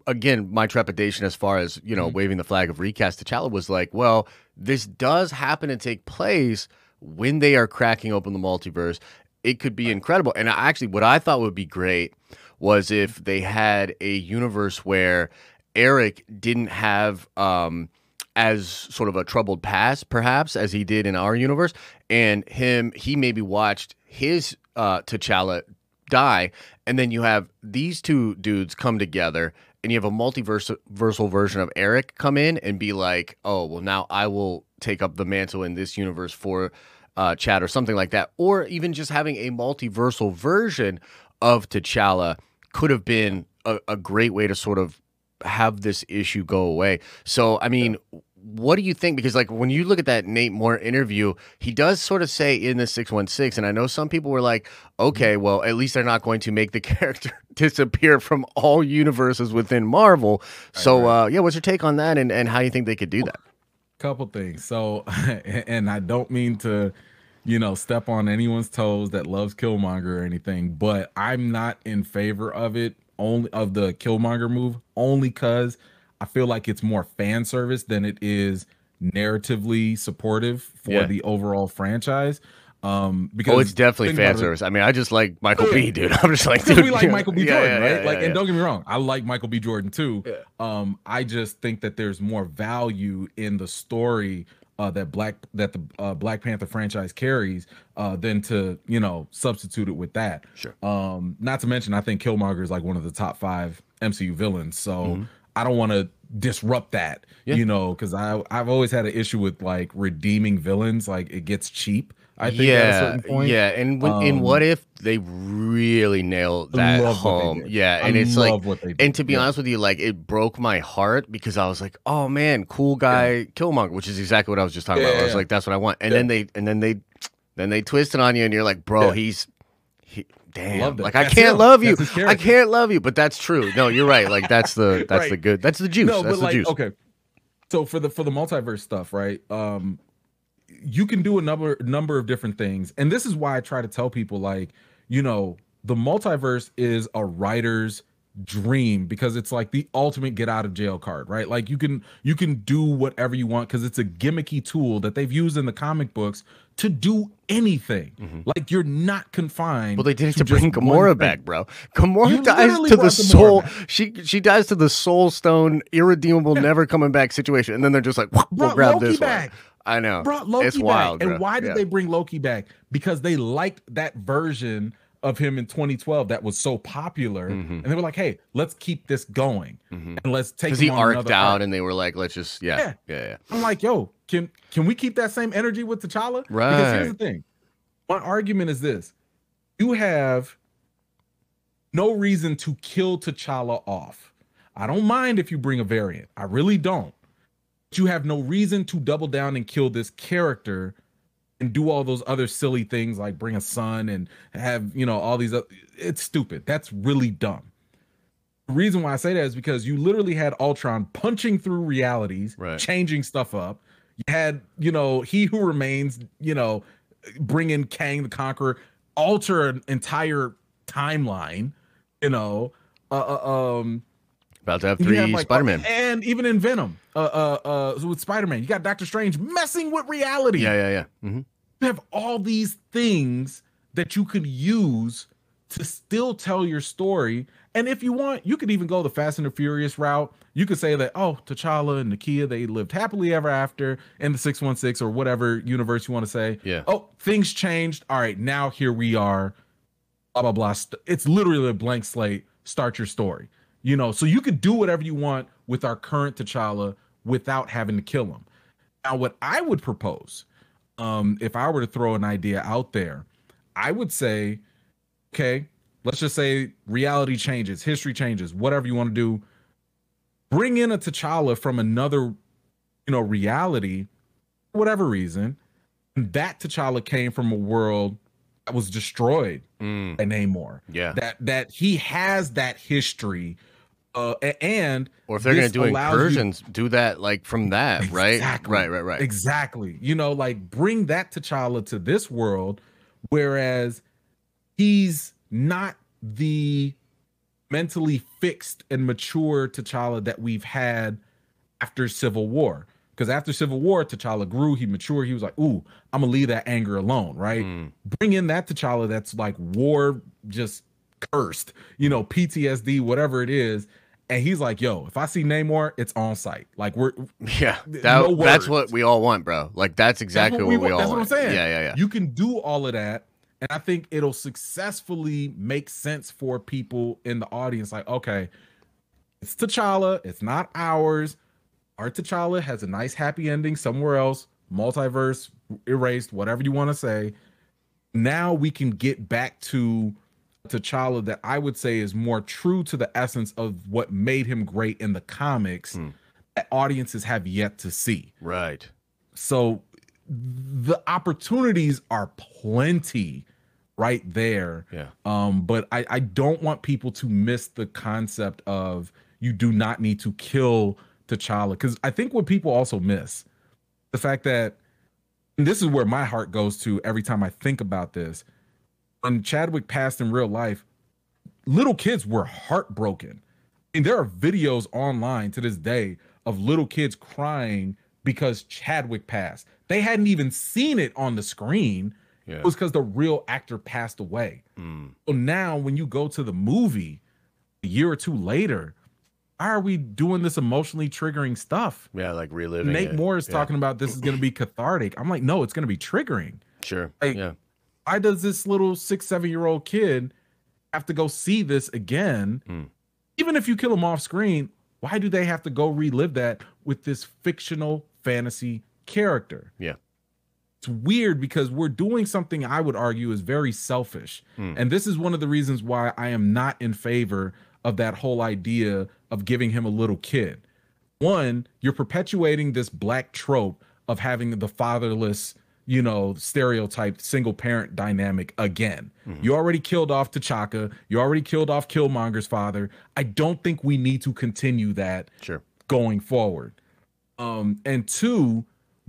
again, my trepidation as far as, you know, mm-hmm. waving the flag of Recast T'Challa was like, well, this does happen to take place when they are cracking open the multiverse. It could be incredible. And actually, what I thought would be great was if they had a universe where Eric didn't have um, as sort of a troubled past, perhaps, as he did in our universe. And him, he maybe watched his uh, T'Challa die. And then you have these two dudes come together, and you have a multiversal version of Eric come in and be like, oh, well, now I will take up the mantle in this universe for uh, Chad or something like that. Or even just having a multiversal version of T'Challa could have been a, a great way to sort of have this issue go away. So, I mean, yeah. what do you think? Because, like, when you look at that Nate Moore interview, he does sort of say in the six one six, and I know some people were like, okay, well, at least they're not going to make the character disappear from all universes within Marvel. Right, so, right. Uh, yeah, what's your take on that, and, and how you think they could do that? Couple things. So, and I don't mean to, you know, step on anyone's toes that loves Killmonger or anything, but I'm not in favor of it, only of the Killmonger move, only because I feel like it's more fan service than it is narratively supportive for yeah. the overall franchise. Um, because oh, it's definitely fan service. I mean, I just like Michael yeah. B. Dude, I'm just like, dude, we like Michael B. Jordan, yeah, yeah, yeah, right? Like, yeah, yeah. and don't get me wrong, I like Michael B. Jordan too. Yeah. Um, I just think that there's more value in the story Uh, that black that the uh, Black Panther franchise carries uh, than to, you know, substitute it with that. Sure. Um, not to mention, I think Killmonger is like one of the top five M C U villains. So mm-hmm. I don't want to disrupt that, yeah. you know, because I I've always had an issue with like redeeming villains. Like it gets cheap. I think yeah, at a certain point. Yeah, and when, um, and what if they really nail that home? Yeah, and I it's like, and to be yeah. honest with you, like it broke my heart because I was like, oh man, cool guy yeah. Killmonger, which is exactly what I was just talking yeah, about. I was yeah. like, that's what I want, and yeah. then they and then they then they twist it on you, and you're like, bro, yeah. he's he, damn, like I that's can't him. love you, I can't love you, but that's true. No, you're right. Like that's the that's right. the good, that's the juice, no, that's the like, juice. Okay, so for the for the multiverse stuff, right? Um. You can do a number number of different things, and this is why I try to tell people, like, you know, the multiverse is a writer's dream because it's like the ultimate get out of jail card, right? Like you can you can do whatever you want because it's a gimmicky tool that they've used in the comic books to do anything. Mm-hmm. Like you're not confined. Well, they did it to, to bring Gamora back, bro. Gamora dies to the soul. She she dies to the soul stone, irredeemable, yeah. never coming back situation, and then they're just like, we'll bro, grab Loki this back. One. I know. Brought Loki it's back. Wild, and why did yeah. they bring Loki back? Because they liked that version of him in twenty twelve that was so popular. Mm-hmm. And they were like, hey, let's keep this going. Mm-hmm. And let's take him he on arced out arc. And they were like, let's just, yeah. Yeah. yeah. yeah. I'm like, yo, can can we keep that same energy with T'Challa? Right. Because here's the thing. My argument is this. You have no reason to kill T'Challa off. I don't mind if you bring a variant. I really don't. You have no reason to double down and kill this character and do all those other silly things like bring a son and have, you know, all these other, it's stupid. That's really dumb. The reason why I say that is because you literally had Ultron punching through realities, right. changing stuff up. You had, you know, He Who Remains, you know, bring in Kang the Conqueror, alter an entire timeline, you know, uh, uh um, about to have three have like, Spider-Man. And even in Venom, uh, uh, uh, with Spider-Man, you got Doctor Strange messing with reality. Yeah, yeah, yeah. Mm-hmm. You have all these things that you could use to still tell your story. And if you want, you could even go the Fast and the Furious route. You could say that, oh, T'Challa and Nakia, they lived happily ever after in the six one six or whatever universe you want to say. Yeah. Oh, things changed. All right, now here we are. blah, blah, blah. It's literally a blank slate. Start your story. You know, so you could do whatever you want with our current T'Challa without having to kill him. Now, what I would propose, um, if I were to throw an idea out there, I would say, okay, let's just say reality changes, history changes, whatever you want to do. Bring in a T'Challa from another, you know, reality, for whatever reason. And that T'Challa came from a world that was destroyed mm. by Namor. Yeah. That that he has that history. Uh, and or if they're going to do incursions, you... do that like from that, right? Exactly. Right, right, right. Exactly. You know, like bring that T'Challa to this world, whereas he's not the mentally fixed and mature T'Challa that we've had after Civil War. Because after Civil War, T'Challa grew, he matured, he was like, ooh, I'm going to leave that anger alone, right? Mm. Bring in that T'Challa that's like war just cursed, you know, P T S D, whatever it is. And he's like, yo, if I see Namor, it's on site. Like we're yeah, that, no that's what we all want, bro. Like that's exactly that's what, what we, we want. all that's what want. I'm saying. Yeah, yeah, yeah. You can do all of that, and I think it'll successfully make sense for people in the audience. Like, okay, it's T'Challa, it's not ours. Our T'Challa has a nice happy ending somewhere else, multiverse erased, whatever you want to say. Now we can get back to T'Challa that I would say is more true to the essence of what made him great in the comics mm. that audiences have yet to see. Right. So the opportunities are plenty right there. Yeah. Um, but I, I don't want people to miss the concept of you do not need to kill T'Challa, because I think what people also miss, the fact that, and this is where my heart goes to every time I think about this, when Chadwick passed in real life, little kids were heartbroken. And there are videos online to this day of little kids crying because Chadwick passed. They hadn't even seen it on the screen. Yeah. It was because the real actor passed away. Mm. So now when you go to the movie a year or two later, why are we doing this emotionally triggering stuff? Yeah, like reliving Nate it. Moore is yeah. talking about this is going to be cathartic. I'm like, no, it's going to be triggering. Sure, like, yeah. Why does this little six, seven-year-old kid have to go see this again? Mm. Even if you kill him off screen, why do they have to go relive that with this fictional fantasy character? Yeah. It's weird because we're doing something I would argue is very selfish. Mm. And this is one of the reasons why I am not in favor of that whole idea of giving him a little kid. One, you're perpetuating this black trope of having the fatherless, you know, stereotyped single parent dynamic again. Mm-hmm. You already killed off T'Chaka. You already killed off Killmonger's father. I don't think we need to continue that sure. going forward. Um, and two,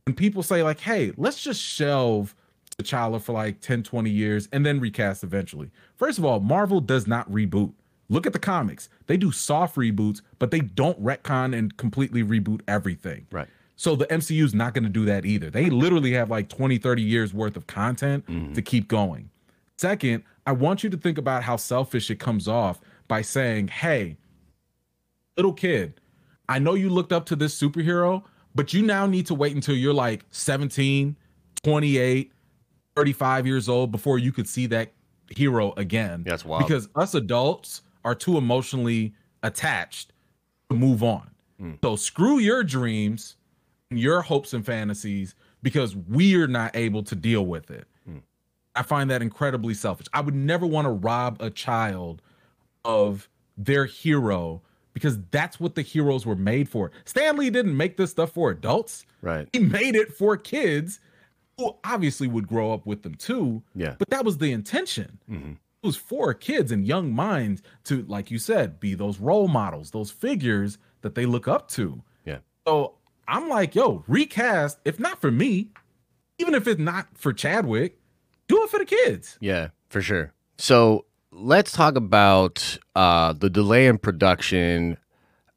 when people say like, hey, let's just shelve T'Challa for like ten, twenty years and then recast eventually. First of all, Marvel does not reboot. Look at the comics. They do soft reboots, but they don't retcon and completely reboot everything. Right. So the M C U is not going to do that either. They literally have like twenty, thirty years worth of content mm-hmm. to keep going. Second, I want you to think about how selfish it comes off by saying, hey, little kid, I know you looked up to this superhero, but you now need to wait until you're like seventeen, twenty-eight, thirty-five years old before you could see that hero again. That's wild. Because us adults are too emotionally attached to move on. Mm. So screw your dreams, your hopes and fantasies, because we're not able to deal with it. Mm. I find that incredibly selfish. I would never want to rob a child of their hero because that's what the heroes were made for. Stan Lee didn't make this stuff for adults. Right. He made it for kids who obviously would grow up with them too. Yeah. But that was the intention. Mm-hmm. It was for kids and young minds to, like you said, be those role models, those figures that they look up to. Yeah. So I'm like, yo, recast, if not for me, even if it's not for Chadwick, do it for the kids. Yeah, for sure. So let's talk about uh, the delay in production.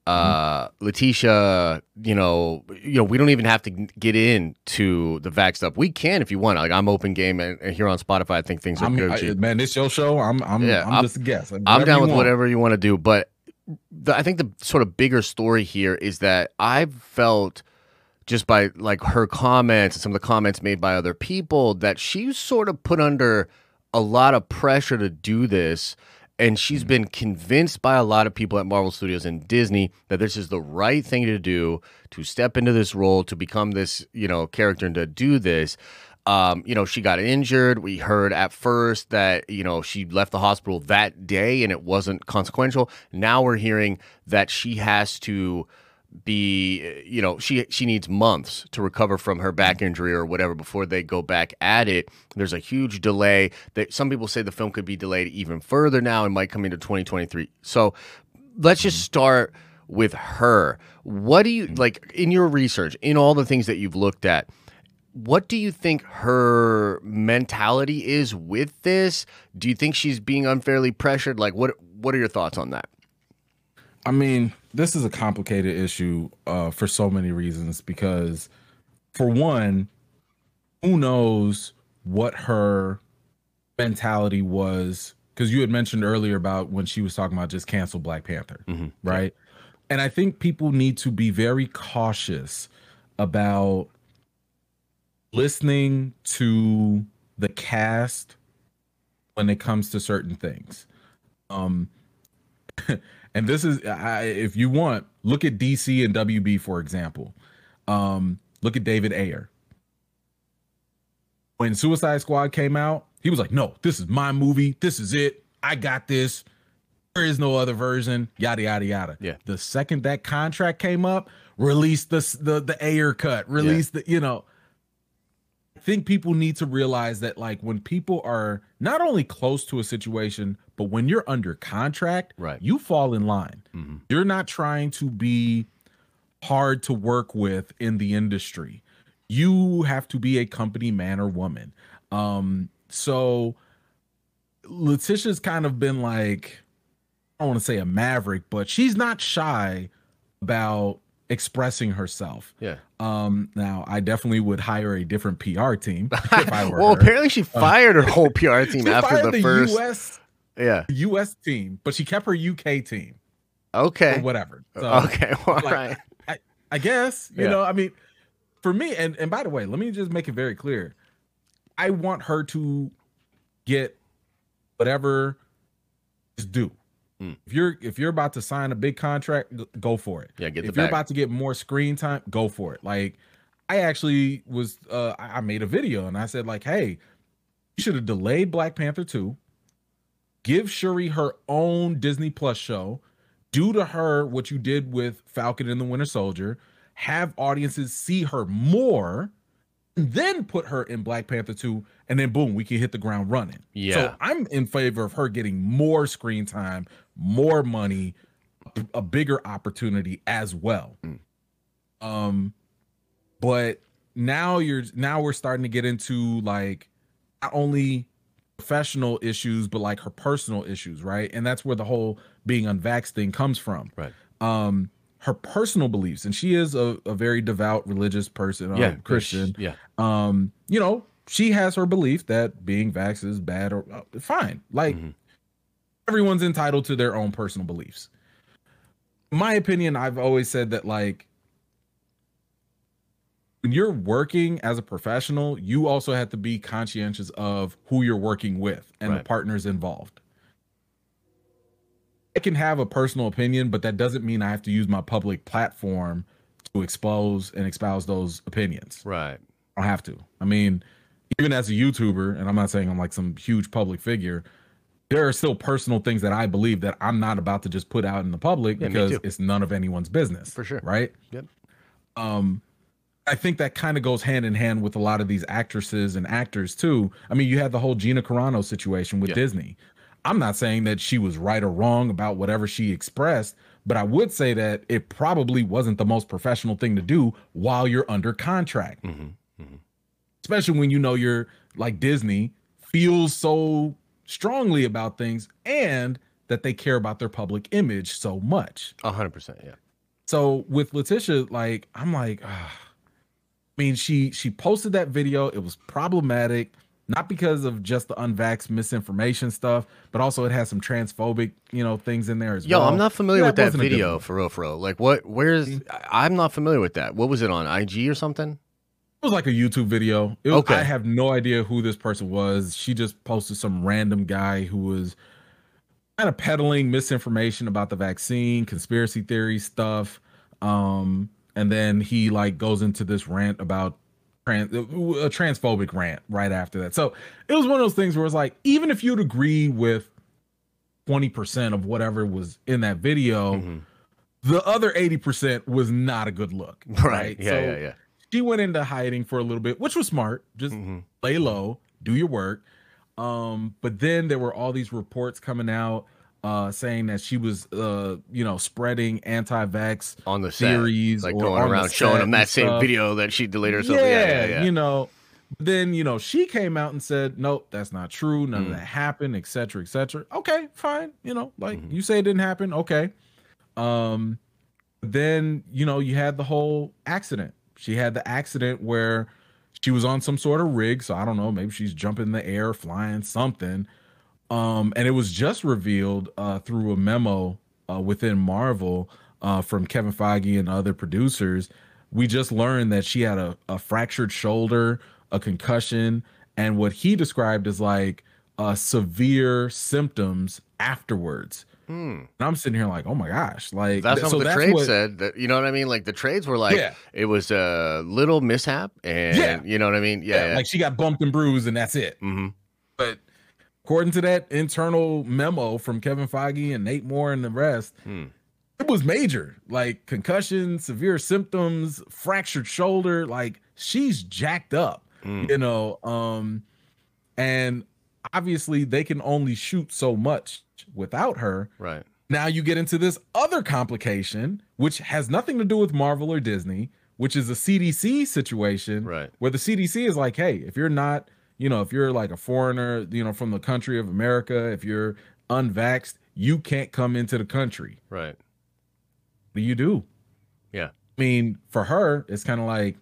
Uh, mm-hmm. Letitia, you know, you know, we don't even have to get into the vax stuff. We can if you want. Like, I'm open game, and, and here on Spotify, I think things are I'm, good. I, man, this your show. I'm, I'm, yeah, I'm, I'm just a guest. Whatever I'm down with want. whatever you want to do. But the, I think the sort of bigger story here is that I've felt just by like her comments and some of the comments made by other people that she's sort of put under a lot of pressure to do this, and she's mm-hmm. been convinced by a lot of people at Marvel Studios and Disney that this is the right thing to do, to step into this role, to become this, you know, character and to do this. Um, you know, she got injured. We heard at first that, you know, she left the hospital that day and it wasn't consequential. Now we're hearing that she has to be, you know, she she needs months to recover from her back injury or whatever before they go back at it. There's a huge delay. That some people say the film could be delayed even further now and might come into twenty twenty-three. So let's just start with her. What do you, like, in your research, in all the things that you've looked at, what do you think her mentality is with this? Do you think she's being unfairly pressured? Like, what what are your thoughts on that? I mean, this is a complicated issue uh, for so many reasons, because for one, who knows what her mentality was? Because you had mentioned earlier about when she was talking about just cancel Black Panther, mm-hmm. right? And I think people need to be very cautious about listening to the cast when it comes to certain things. Um, and this is, I, if you want, look at D C and W B, for example. Um, look at David Ayer. When Suicide Squad came out, he was like, no, this is my movie. This is it. I got this. There is no other version, yada, yada, yada. Yeah. The second that contract came up, release the, the, the Ayer cut, release yeah. the, you know, I think people need to realize that, like, when people are not only close to a situation, but when you're under contract, right. you fall in line. Mm-hmm. You're not trying to be hard to work with in the industry. You have to be a company man or woman. Um, so Letitia's kind of been like, I don't want to say a maverick, but she's not shy about expressing herself. Yeah. Um, now I definitely would hire a different P R team if I were well, her. Apparently she fired uh, her whole P R team after the, the first U S, yeah. U S team, but she kept her U K team. Okay. Or whatever. So, okay. Well, all like, right. I, I guess, you yeah. know, I mean, for me, and, and by the way, let me just make it very clear. I want her to get whatever is due. If you're if you're about to sign a big contract, go for it. Yeah, get the If bag. You're about to get more screen time, go for it. Like, I actually was, uh, I made a video and I said, like, hey, you should have delayed Black Panther two. Give Shuri her own Disney Plus show. Do to her what you did with Falcon and the Winter Soldier. Have audiences see her more. And then put her in Black Panther two, and then boom, we can hit the ground running. Yeah. So I'm in favor of her getting more screen time, more money, a bigger opportunity as well. Mm. Um, but now you're now we're starting to get into, like, not only professional issues, but like her personal issues, right? And that's where the whole being unvaxxed thing comes from. Right. Um, her personal beliefs, and she is a, a very devout religious person, um, yeah, Christian. Yeah. Um, you know, she has her belief that being vaxxed is bad or uh, fine. Like, mm-hmm. everyone's entitled to their own personal beliefs. My opinion, I've always said that, like, when you're working as a professional, you also have to be conscientious of who you're working with and right. the partners involved. I can have a personal opinion, but that doesn't mean I have to use my public platform to expose and espouse those opinions. Right. I don't have to. I mean, even as a YouTuber, and I'm not saying I'm like some huge public figure, there are still personal things that I believe that I'm not about to just put out in the public yeah, because it's none of anyone's business. For sure. Right. Yep. Um, I think that kind of goes hand in hand with a lot of these actresses and actors too. I mean, you had the whole Gina Carano situation with yeah. Disney. I'm not saying that she was right or wrong about whatever she expressed, but I would say that it probably wasn't the most professional thing to do while you're under contract. Mm-hmm, mm-hmm. Especially when you know you're, like, Disney feels so strongly about things and that they care about their public image so much. A hundred percent, yeah. So with Letitia, like, I'm like, ugh. I mean, she she posted that video. It was problematic. Not because of just the unvaxxed misinformation stuff, but also it has some transphobic, you know, things in there as Yo, well. Yo, I'm not familiar yeah, with that video, for real, for real. Like, what, where's, I'm not familiar with that. What was it on, I G or something? It was like a YouTube video. It was, okay. I have no idea who this person was. She just posted some random guy who was kind of peddling misinformation about the vaccine, conspiracy theory stuff. Um, and then he like goes into this rant about trans, a transphobic rant right after that. So it was one of those things where it's like, even if you'd agree with twenty percent of whatever was in that video, mm-hmm. the other eighty percent was not a good look. Right. right? Yeah, so, yeah, yeah. She went into hiding for a little bit, which was smart. Just mm-hmm. lay low, do your work. Um, but then there were all these reports coming out uh, saying that she was, uh, you know, spreading anti-vax on the series, like going around showing them that same video that she deleted herself. Yeah, yeah, yeah, yeah. You know. Then you know she came out and said, "Nope, that's not true. None mm-hmm. of that happened, et cetera, et cetera." Okay, fine. You know, like mm-hmm. you say, it didn't happen. Okay. Um, then you know you had the whole accident. She had the accident where she was on some sort of rig. So I don't know, maybe she's jumping in the air, flying something. Um, and it was just revealed uh, through a memo uh, within Marvel uh, from Kevin Feige and other producers. We just learned that she had a, a fractured shoulder, a concussion, and what he described as like uh, severe symptoms afterwards. Hmm. And I'm sitting here like, oh my gosh, like that's what so the that's trade what, said. That, you know what I mean? Like the trades were like, yeah. it was a little mishap, and yeah. you know what I mean? Yeah, yeah, like she got bumped and bruised, and that's it. Mm-hmm. But according to that internal memo from Kevin Feige and Nate Moore and the rest, hmm. it was major, like concussion, severe symptoms, fractured shoulder. Like she's jacked up, mm. you know. Um, and obviously they can only shoot so much without her. Right now you get into this other complication which has nothing to do with Marvel or Disney, which is a C D C situation, right, where the C D C is like, hey, if you're not, you know, if you're like a foreigner, you know, from the country of America, if you're unvaxxed, you can't come into the country. Right. But you do. Yeah. I mean, for her, it's kind of like,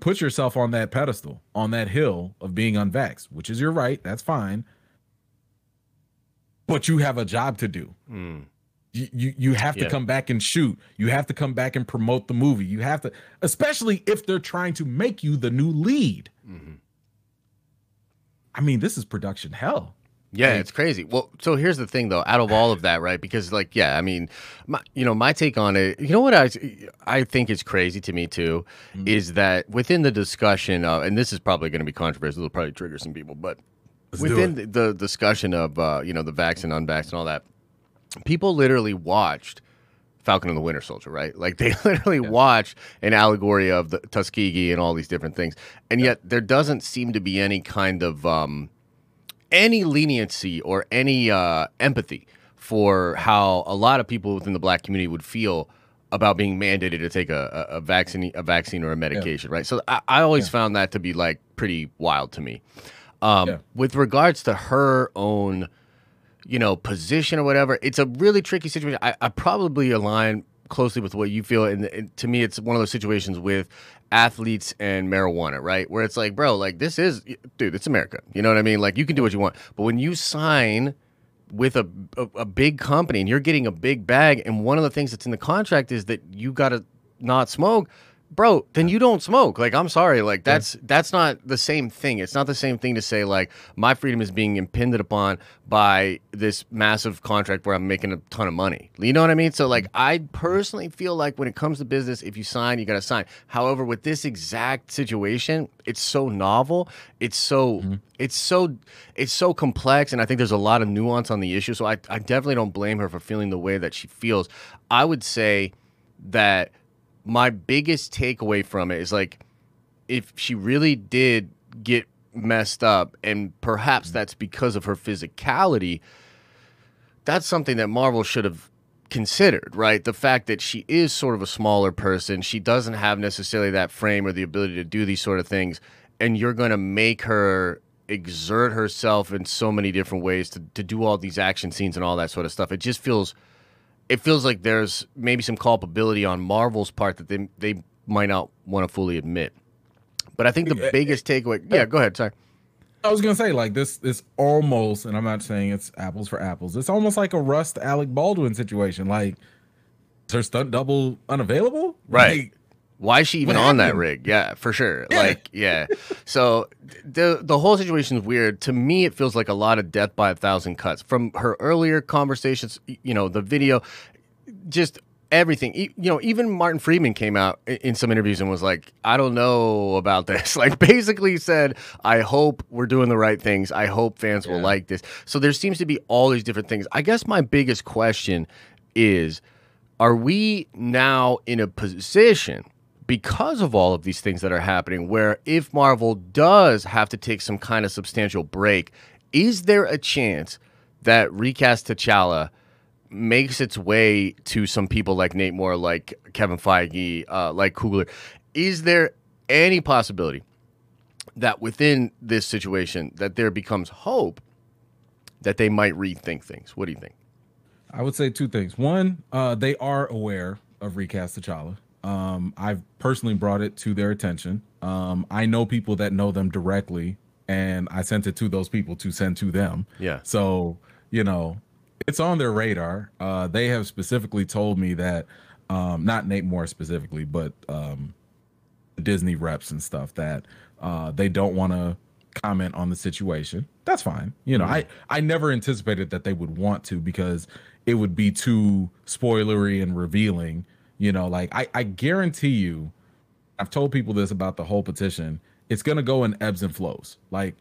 put yourself on that pedestal, on that hill of being unvaxxed, which is your right, that's fine. But you have a job to do. Mm. You, you you have to yeah. come back and shoot. You have to come back and promote the movie. You have to, especially if they're trying to make you the new lead. Mm-hmm. I mean, this is production hell. Yeah, like, it's crazy. Well, so here's the thing, though, out of all of that, right? Because, like, yeah, I mean, my, you know, my take on it, you know what I, I think is crazy to me, too, mm-hmm. is that within the discussion of, and this is probably going to be controversial, it'll probably trigger some people, but Let's within the, the discussion of, uh, you know, the vax and unvax and all that, people literally watched Falcon and the Winter Soldier, right? Like, they literally yeah. watched an allegory of the Tuskegee and all these different things. And yeah. yet there doesn't seem to be any kind of um, any leniency or any uh, empathy for how a lot of people within the black community would feel about being mandated to take a, a, a vaccine a vaccine or a medication, yeah. right? So I, I always yeah. found that to be, like, pretty wild to me. Um, yeah. With regards to her own, you know, position or whatever, it's a really tricky situation. I, I probably align closely with what you feel. And, and to me, it's one of those situations with athletes and marijuana, right? Where it's like, bro, like this is, dude, it's America. You know what I mean? Like you can do what you want. But when you sign with a, a, a big company and you're getting a big bag, and one of the things that's in the contract is that you got to not smoke, bro, then you don't smoke. Like, I'm sorry. Like, that's that's not the same thing. It's not the same thing to say, like, my freedom is being impinged upon by this massive contract where I'm making a ton of money. You know what I mean? So, like, I personally feel like when it comes to business, if you sign, you got to sign. However, with this exact situation, it's so novel. It's so, mm-hmm. it's so, it's so complex. And I think there's a lot of nuance on the issue. So I, I definitely don't blame her for feeling the way that she feels. I would say that my biggest takeaway from it is, like, if she really did get messed up, and perhaps that's because of her physicality, that's something that Marvel should have considered, right? The fact that she is sort of a smaller person, she doesn't have necessarily that frame or the ability to do these sort of things, and you're going to make her exert herself in so many different ways to, to do all these action scenes and all that sort of stuff. It just feels... It feels like there's maybe some culpability on Marvel's part that they they might not want to fully admit. But I think the yeah, biggest takeaway... Yeah, go ahead. Sorry. I was going to say, like, this is almost, and I'm not saying it's apples for apples, it's almost like a Rust Alec Baldwin situation. Like, is her stunt double unavailable? Right. Like, Why is she even on that rig? Yeah, for sure. Like, yeah. So the the whole situation is weird. To me, it feels like a lot of death by a thousand cuts. From her earlier conversations, you know, the video, just everything. You know, even Martin Freeman came out in some interviews and was like, I don't know about this. Like, basically said, I hope we're doing the right things. I hope fans yeah. will like this. So there seems to be all these different things. I guess my biggest question is, are we now in a position, because of all of these things that are happening, where if Marvel does have to take some kind of substantial break, is there a chance that Recast T'Challa makes its way to some people like Nate Moore, like Kevin Feige, uh, like Coogler? Is there any possibility that within this situation that there becomes hope that they might rethink things? What do you think? I would say two things. One, uh, they are aware of Recast T'Challa. Um, I've personally brought it to their attention. Um, I know people that know them directly, and I sent it to those people to send to them. Yeah. So, you know, it's on their radar. Uh, they have specifically told me that, um, not Nate Moore specifically, but um, Disney reps and stuff, that uh, they don't want to comment on the situation. That's fine. You know, mm-hmm. I, I never anticipated that they would want to, because it would be too spoilery and revealing. You know, like, I, I guarantee you, I've told people this about the whole petition, it's going to go in ebbs and flows. Like,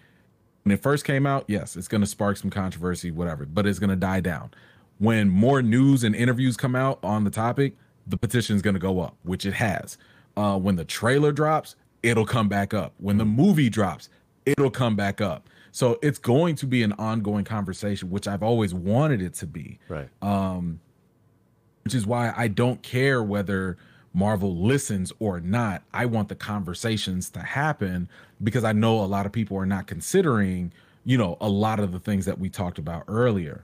when it first came out, yes, it's going to spark some controversy, whatever, but it's going to die down. When more news and interviews come out on the topic, the petition is going to go up, which it has. Uh, when the trailer drops, it'll come back up. When the movie drops, it'll come back up. So it's going to be an ongoing conversation, which I've always wanted it to be. Right. Um, which is why I don't care whether Marvel listens or not. I want the conversations to happen, because I know a lot of people are not considering, you know, a lot of the things that we talked about earlier.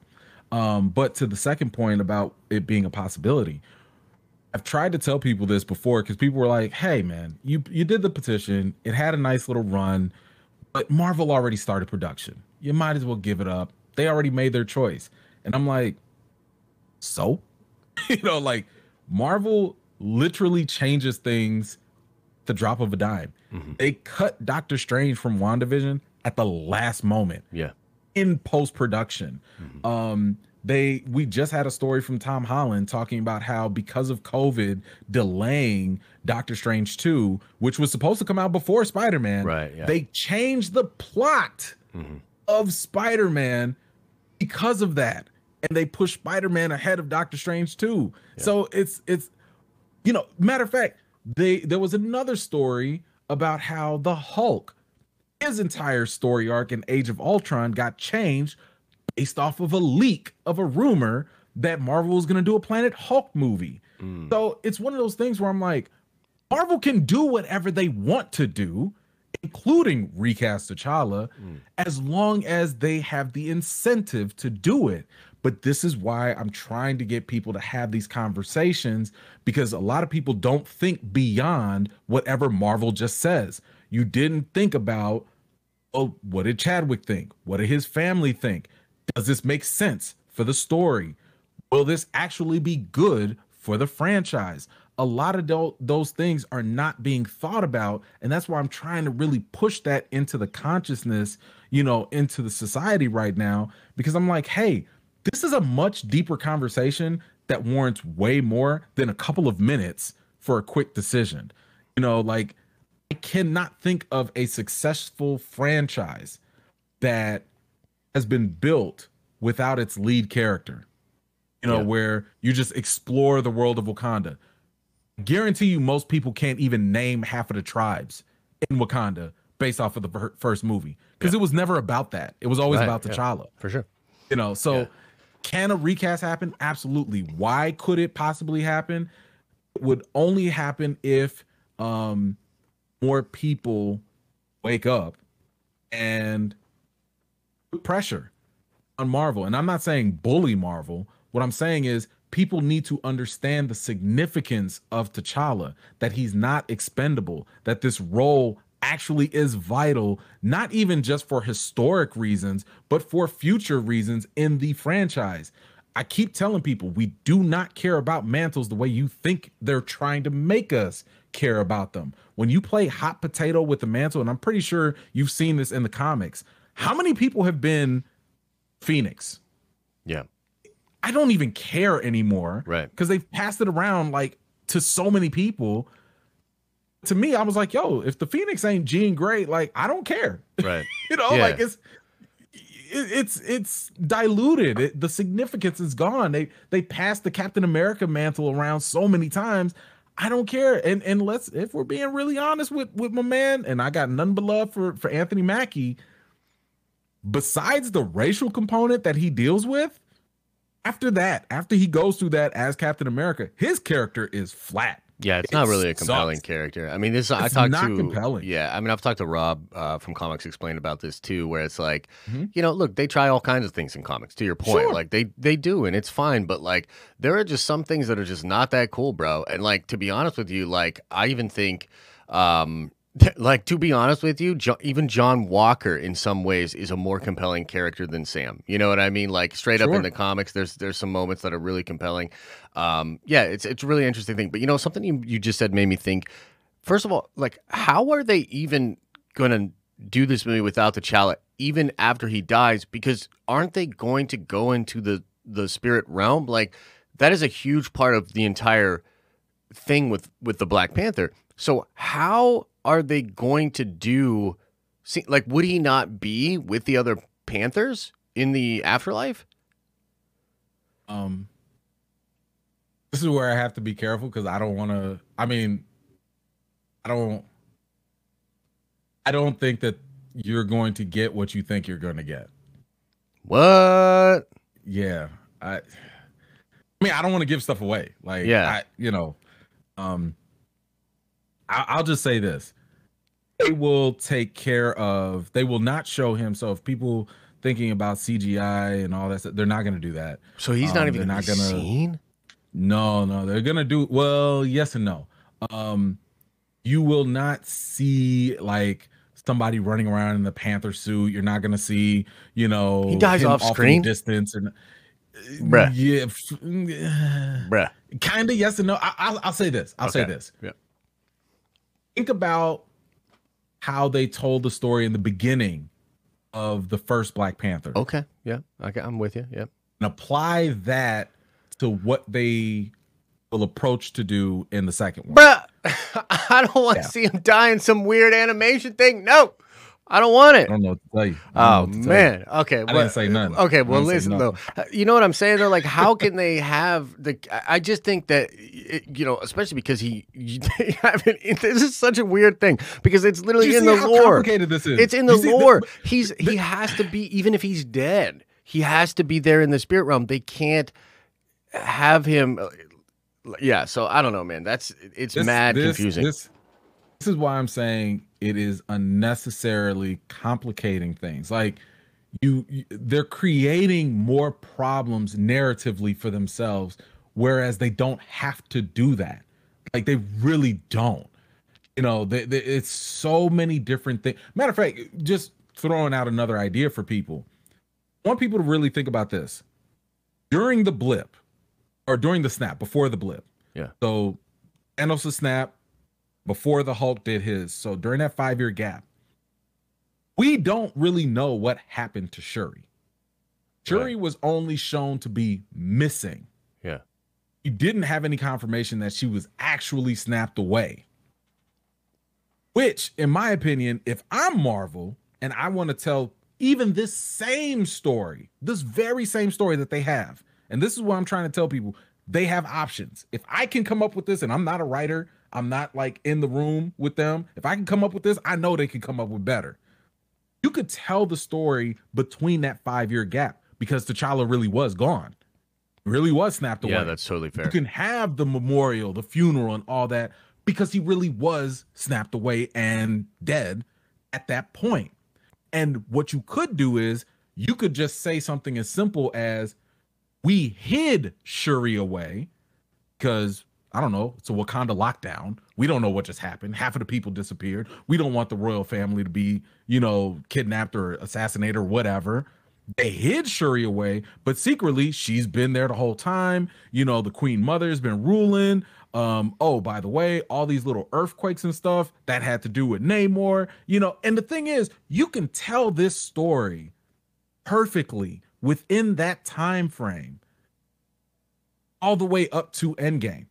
Um, but to the second point about it being a possibility, I've tried to tell people this before, because people were like, hey, man, you, you did the petition. It had a nice little run, but Marvel already started production. You might as well give it up. They already made their choice. And I'm like, so? You know, like, Marvel literally changes things at the drop of a dime. Mm-hmm. They cut Doctor Strange from WandaVision at the last moment. Yeah. In post-production. Mm-hmm. Um, they we just had a story from Tom Holland talking about how, because of COVID delaying Doctor Strange two, which was supposed to come out before Spider-Man, right, yeah. they changed the plot mm-hmm. of Spider-Man because of that. And they push Spider-Man ahead of Doctor Strange too. Yeah. So it's, it's, you know, matter of fact, they, there was another story about how the Hulk, his entire story arc in Age of Ultron got changed based off of a leak of a rumor that Marvel was going to do a Planet Hulk movie. Mm. So it's one of those things where I'm like, Marvel can do whatever they want to do, including Recast T'Challa, mm. as long as they have the incentive to do it. But this is why I'm trying to get people to have these conversations, because a lot of people don't think beyond whatever Marvel just says. You didn't think about, oh, what did Chadwick think? What did his family think? Does this make sense for the story? Will this actually be good for the franchise? A lot of do- those things are not being thought about. And that's why I'm trying to really push that into the consciousness, you know, into the society right now, because I'm like, hey, this is a much deeper conversation that warrants way more than a couple of minutes for a quick decision. You know, like, I cannot think of a successful franchise that has been built without its lead character, you know, yeah. where you just explore the world of Wakanda. I guarantee you most people can't even name half of the tribes in Wakanda based off of the first movie, because yeah. it was never about that. It was always right. about T'Challa. Yeah. For sure. You know, so... Yeah. Can a recast happen? Absolutely. Why could it possibly happen? It would only happen if um, more people wake up and put pressure on Marvel. And I'm not saying bully Marvel. What I'm saying is people need to understand the significance of T'Challa, that he's not expendable, that this role actually is vital, not even just for historic reasons, but for future reasons in the franchise. I keep telling people, we do not care about mantles the way you think they're trying to make us care about them. When you play hot potato with the mantle, and I'm pretty sure you've seen this in the comics, how many people have been Phoenix? Yeah. I don't even care anymore. Right. Because they've passed it around like to so many people. To me, I was like, yo, if the Phoenix ain't Jean Grey, like, I don't care. Right. you know, yeah. like it's, it, it's, it's diluted. It, the significance is gone. They, they passed the Captain America mantle around so many times. I don't care. And, and let's, if we're being really honest with, with my man, and I got none but love for, for Anthony Mackie, besides the racial component that he deals with, after that, after he goes through that as Captain America, his character is flat. Yeah, it's it not really a compelling sucks. character. I mean, this I it's talked not to. Compelling. Yeah, I mean, I've talked to Rob uh, from Comics Explained about this too, where it's like, mm-hmm. you know, look, they try all kinds of things in comics. To your point, sure. like they they do, and it's fine. But like, there are just some things that are just not that cool, bro. And like, to be honest with you, like, I even think. Um, Like, to be honest with you, jo- even John Walker, in some ways, is a more compelling character than Sam. You know what I mean? Like, straight sure. up in the comics, there's there's some moments that are really compelling. Um, yeah, it's it's a really interesting thing. But, you know, something you, you just said made me think, first of all, like, how are they even going to do this movie without T'Challa, even after he dies? Because aren't they going to go into the, the spirit realm? Like, that is a huge part of the entire thing with, with the Black Panther. So how... are they going to do, see, like, would he not be with the other Panthers in the afterlife? Um, this is where I have to be careful because I don't want to, I mean, I don't, I don't think that you're going to get what you think you're going to get. What? Yeah. I, I mean, I don't want to give stuff away. Like, yeah. I, you know, um, I'll just say this. They will take care of, they will not show him. So if people thinking about C G I and all that, they're not going to do that. So he's um, not even going to be seen? No, no. They're going to do, well, yes and no. Um, you will not see, like, somebody running around in the Panther suit. You're not going to see, you know. He dies off screen? Distance and, Bruh. Yeah. Bruh. Kind of yes and no. I, I'll, I'll say this. I'll okay. say this. Yeah. Think about how they told the story in the beginning of the first Black Panther. Okay, yeah, okay, I'm with you, yeah. And apply that to what they will approach to do in the second one. Bruh, I don't want to yeah. see him die in some weird animation thing. No, I don't want it. I don't know what to tell you. Oh, man. You. Okay, well, I didn't say nothing. Okay, well, listen, though. You know what I'm saying, though? Like, how can they have the... I just think that, it, you know, especially because he... You, I mean, it, this is such a weird thing because it's literally in the lore. How complicated this is? It's in the lore. The, he's the, He has to be... Even if he's dead, he has to be there in the spirit realm. They can't have him... Yeah, so I don't know, man. That's It's this, mad this, confusing. This, this is why I'm saying... It is unnecessarily complicating things. Like you, you, they're creating more problems narratively for themselves, whereas they don't have to do that. Like they really don't. You know, they, they, it's so many different things. Matter of fact, just throwing out another idea for people. I want people to really think about this during the blip, or during the snap, before the blip. Yeah. So, Thanos' snap. Before the Hulk did his. So during that five-year gap, we don't really know what happened to Shuri. Shuri right. was only shown to be missing. Yeah. You didn't have any confirmation that she was actually snapped away. Which, in my opinion, if I'm Marvel and I want to tell even this same story, this very same story that they have, and this is what I'm trying to tell people, they have options. If I can come up with this, and I'm not a writer, I'm not like in the room with them. If I can come up with this, I know they can come up with better. You could tell the story between that five-year gap because T'Challa really was gone. Really was snapped away. Yeah, that's totally fair. You can have the memorial, the funeral, and all that because he really was snapped away and dead at that point. And what you could do is you could just say something as simple as, we hid Shuri away because... I don't know. It's a Wakanda lockdown. We don't know what just happened. Half of the people disappeared. We don't want the royal family to be, you know, kidnapped or assassinated or whatever. They hid Shuri away, but secretly she's been there the whole time. You know, the Queen Mother's been ruling. Um, oh, by the way, all these little earthquakes and stuff that had to do with Namor, you know. And the thing is, you can tell this story perfectly within that time frame all the way up to Endgame,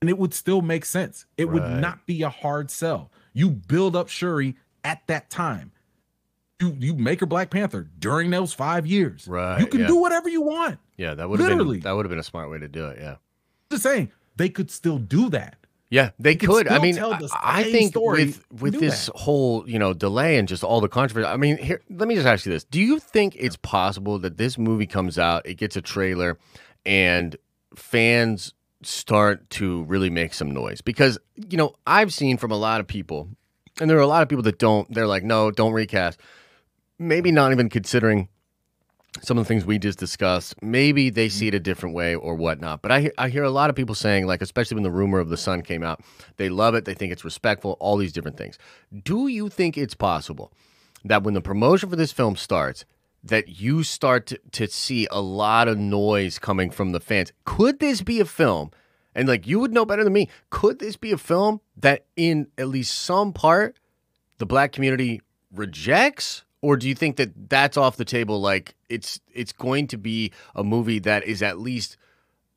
and it would still make sense. It right. would not be a hard sell. You build up Shuri at that time. You you make her Black Panther during those five years. Right. You can yeah. do whatever you want. Yeah, that would have been that would have been a smart way to do it. Yeah. Just saying. They could still do that. Yeah, they, they could. could I mean, the I think with with this that. whole, you know, delay and just all the controversy. I mean, here, let me just ask you this. Do you think it's possible that this movie comes out, it gets a trailer, and fans start to really make some noise? Because, you know, I've seen from a lot of people, and there are a lot of people that don't, they're like, no, don't recast. Maybe not even considering some of the things we just discussed, maybe they see it a different way or whatnot. But I, I hear a lot of people saying, like, especially when the rumor of the sun came out, they love it. They think it's respectful, all these different things. Do you think it's possible that when the promotion for this film starts, that you start to, to see a lot of noise coming from the fans? Could this be a film? And, like, you would know better than me. Could this be a film that in at least some part the black community rejects? Or do you think that that's off the table? Like, it's it's going to be a movie that is at least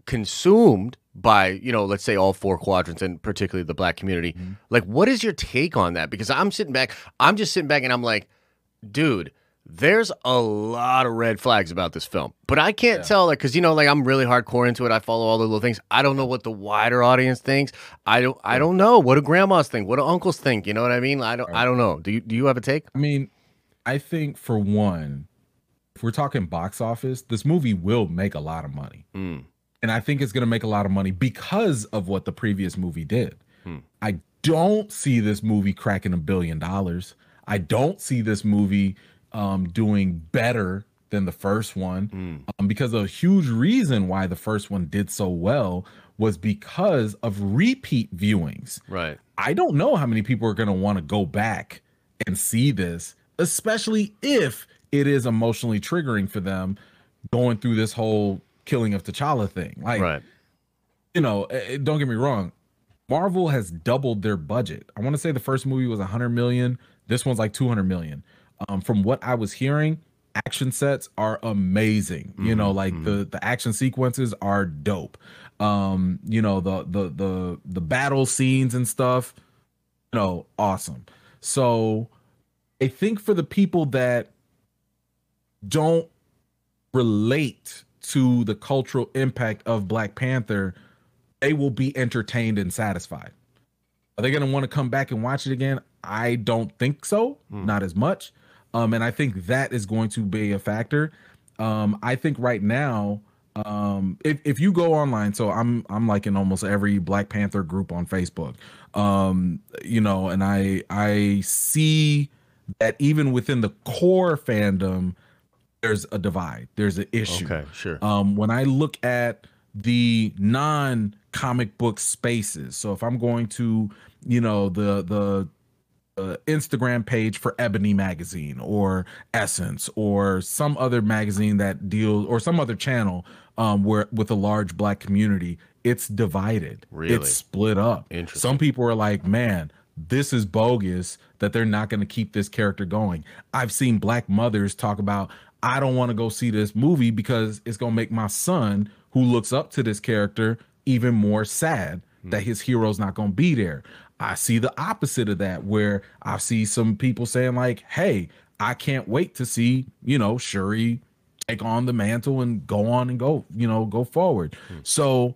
consumed by, you know, let's say all four quadrants and particularly the black community. Mm-hmm. Like, what is your take on that? Because I'm sitting back, I'm just sitting back and I'm like, dude, there's a lot of red flags about this film. But I can't yeah. tell, like, because, you know, like, I'm really hardcore into it. I follow all the little things. I don't know what the wider audience thinks. I don't I don't know. What do grandmas think? What do uncles think? You know what I mean? I don't I don't know. Do you do you have a take? I mean, I think, for one, if we're talking box office, this movie will make a lot of money. Mm. And I think it's going to make a lot of money because of what the previous movie did. Mm. I don't see this movie cracking a billion dollars. I don't see this movie um, doing better than the first one mm. um, because a huge reason why the first one did so well was because of repeat viewings. Right. I don't know how many people are going to want to go back and see this, especially if it is emotionally triggering for them going through this whole killing of T'Challa thing. Like, right. you know, don't get me wrong. Marvel has doubled their budget. I want to say the first movie was one hundred million. This one's like two hundred million. Um, from what I was hearing, action sets are amazing. Mm-hmm. You know, like mm-hmm. the, the action sequences are dope. Um, you know, the, the, the, the battle scenes and stuff, you know, awesome. So, I think for the people that don't relate to the cultural impact of Black Panther, they will be entertained and satisfied. Are they going to want to come back and watch it again? I don't think so. Mm. Not as much. Um, and I think that is going to be a factor. Um, I think right now, um, if, if you go online, so I'm, I'm like in almost every Black Panther group on Facebook, um, you know, and I, I see that even within the core fandom, there's a divide. There's an issue. Okay, sure. Um, when I look at the non-comic book spaces, so if I'm going to, you know, the the uh, Instagram page for Ebony Magazine or Essence or some other magazine that deals, or some other channel um, where with a large black community, it's divided. Really? It's split up. Interesting. Some people are like, man, this is bogus that they're not going to keep this character going. I've seen black mothers talk about, I don't want to go see this movie because it's going to make my son who looks up to this character even more sad mm. that his hero's not going to be there. I see the opposite of that, where I see some people saying like, hey, I can't wait to see, you know, Shuri take on the mantle and go on and go, you know, go forward. Mm. So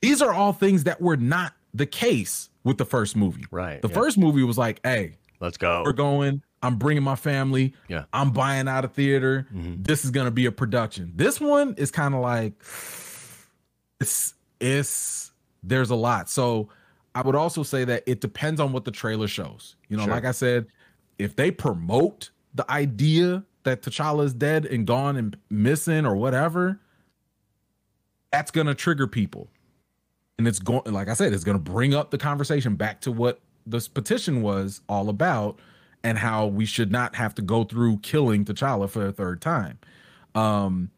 these are all things that were not the case with the first movie. Right. The yeah. first movie was like, hey, let's go. We're going. I'm bringing my family. Yeah. I'm buying out a theater. Mm-hmm. This is going to be a production. This one is kind of like, it's, it's, there's a lot. So I would also say that it depends on what the trailer shows. You know, sure. like I said, if they promote the idea that T'Challa is dead and gone and missing or whatever, that's going to trigger people. And it's going, like I said, it's going to bring up the conversation back to what this petition was all about and how we should not have to go through killing T'Challa for a third time. Um,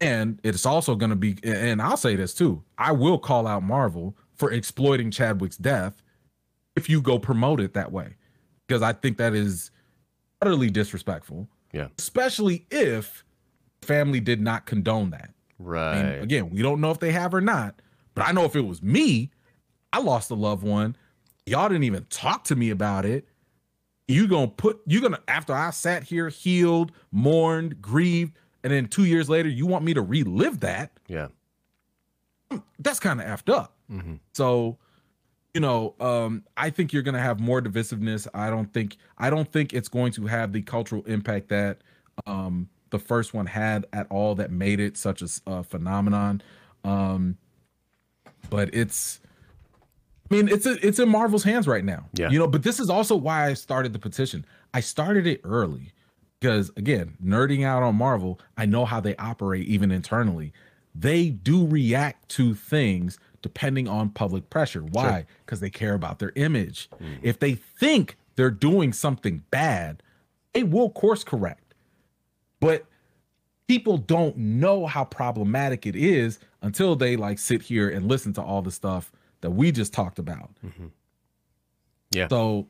and it's also going to be, and I'll say this too, I will call out Marvel for exploiting Chadwick's death if you go promote it that way, because I think that is utterly disrespectful. Yeah, especially if family did not condone that. Right. And again, we don't know if they have or not, but I know if it was me, I lost a loved one. Y'all didn't even talk to me about it. You gonna put you gonna after I sat here, healed, mourned, grieved, and then two years later, you want me to relive that? Yeah, that's kind of effed up. Mm-hmm. So, you know, um, I think you're gonna have more divisiveness. I don't think I don't think it's going to have the cultural impact that um, the first one had at all. That made it such a uh, phenomenon. Um, but it's. I mean, it's a, it's in Marvel's hands right now, yeah. You know, but this is also why I started the petition. I started it early because, again, nerding out on Marvel, I know how they operate even internally. They do react to things depending on public pressure. Why? Because sure. They care about their image. Mm. If they think they're doing something bad, they will course correct. But people don't know how problematic it is until they like sit here and listen to all the stuff that we just talked about. Mm-hmm. Yeah. So.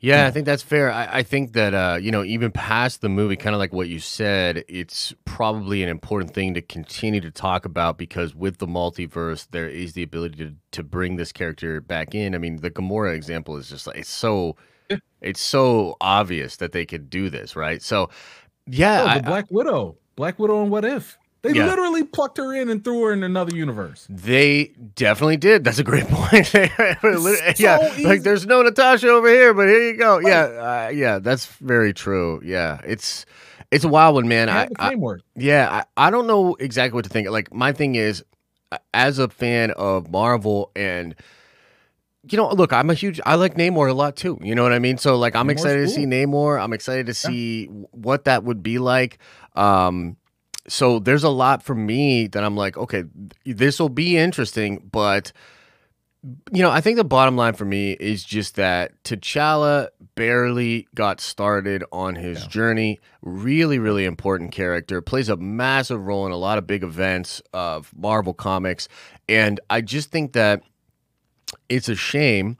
Yeah, you know. I think that's fair. I, I think that, uh, you know, even past the movie, kind of like what you said, it's probably an important thing to continue to talk about because with the multiverse, there is the ability to, to bring this character back in. I mean, the Gamora example is just like, it's so, yeah. it's so obvious that they could do this. Right. So yeah, oh, the I, Black I, Widow, Black Widow and What If. They yeah. literally plucked her in and threw her in another universe. They definitely did. That's a great point. so yeah, easy. Like there's no Natasha over here, but here you go. Like, yeah, uh, yeah, that's very true. Yeah, it's it's a wild one, man. I, I, I yeah, I, I don't know exactly what to think. Like my thing is, as a fan of Marvel and. You know, look, I'm a huge, I like Namor a lot too. You know what I mean? So like, I'm Namor's excited cool. to see Namor. I'm excited to yeah. see what that would be like. Um, So there's a lot for me that I'm like, okay, this will be interesting. But, you know, I think the bottom line for me is just that T'Challa barely got started on his yeah. journey. Really, really important character. Plays a massive role in a lot of big events of Marvel Comics. And I just think that it's a shame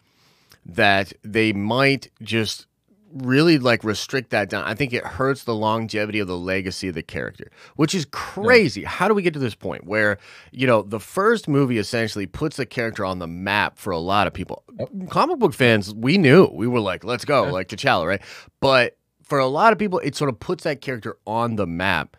that they might just... really like restrict that down. I think it hurts the longevity of the legacy of the character, which is crazy. Yeah. How do we get to this point where, you know, the first movie essentially puts the character on the map for a lot of people? Yep. Comic book fans, we knew. We were like, let's go, yeah. like T'Challa, right? But for a lot of people, it sort of puts that character on the map.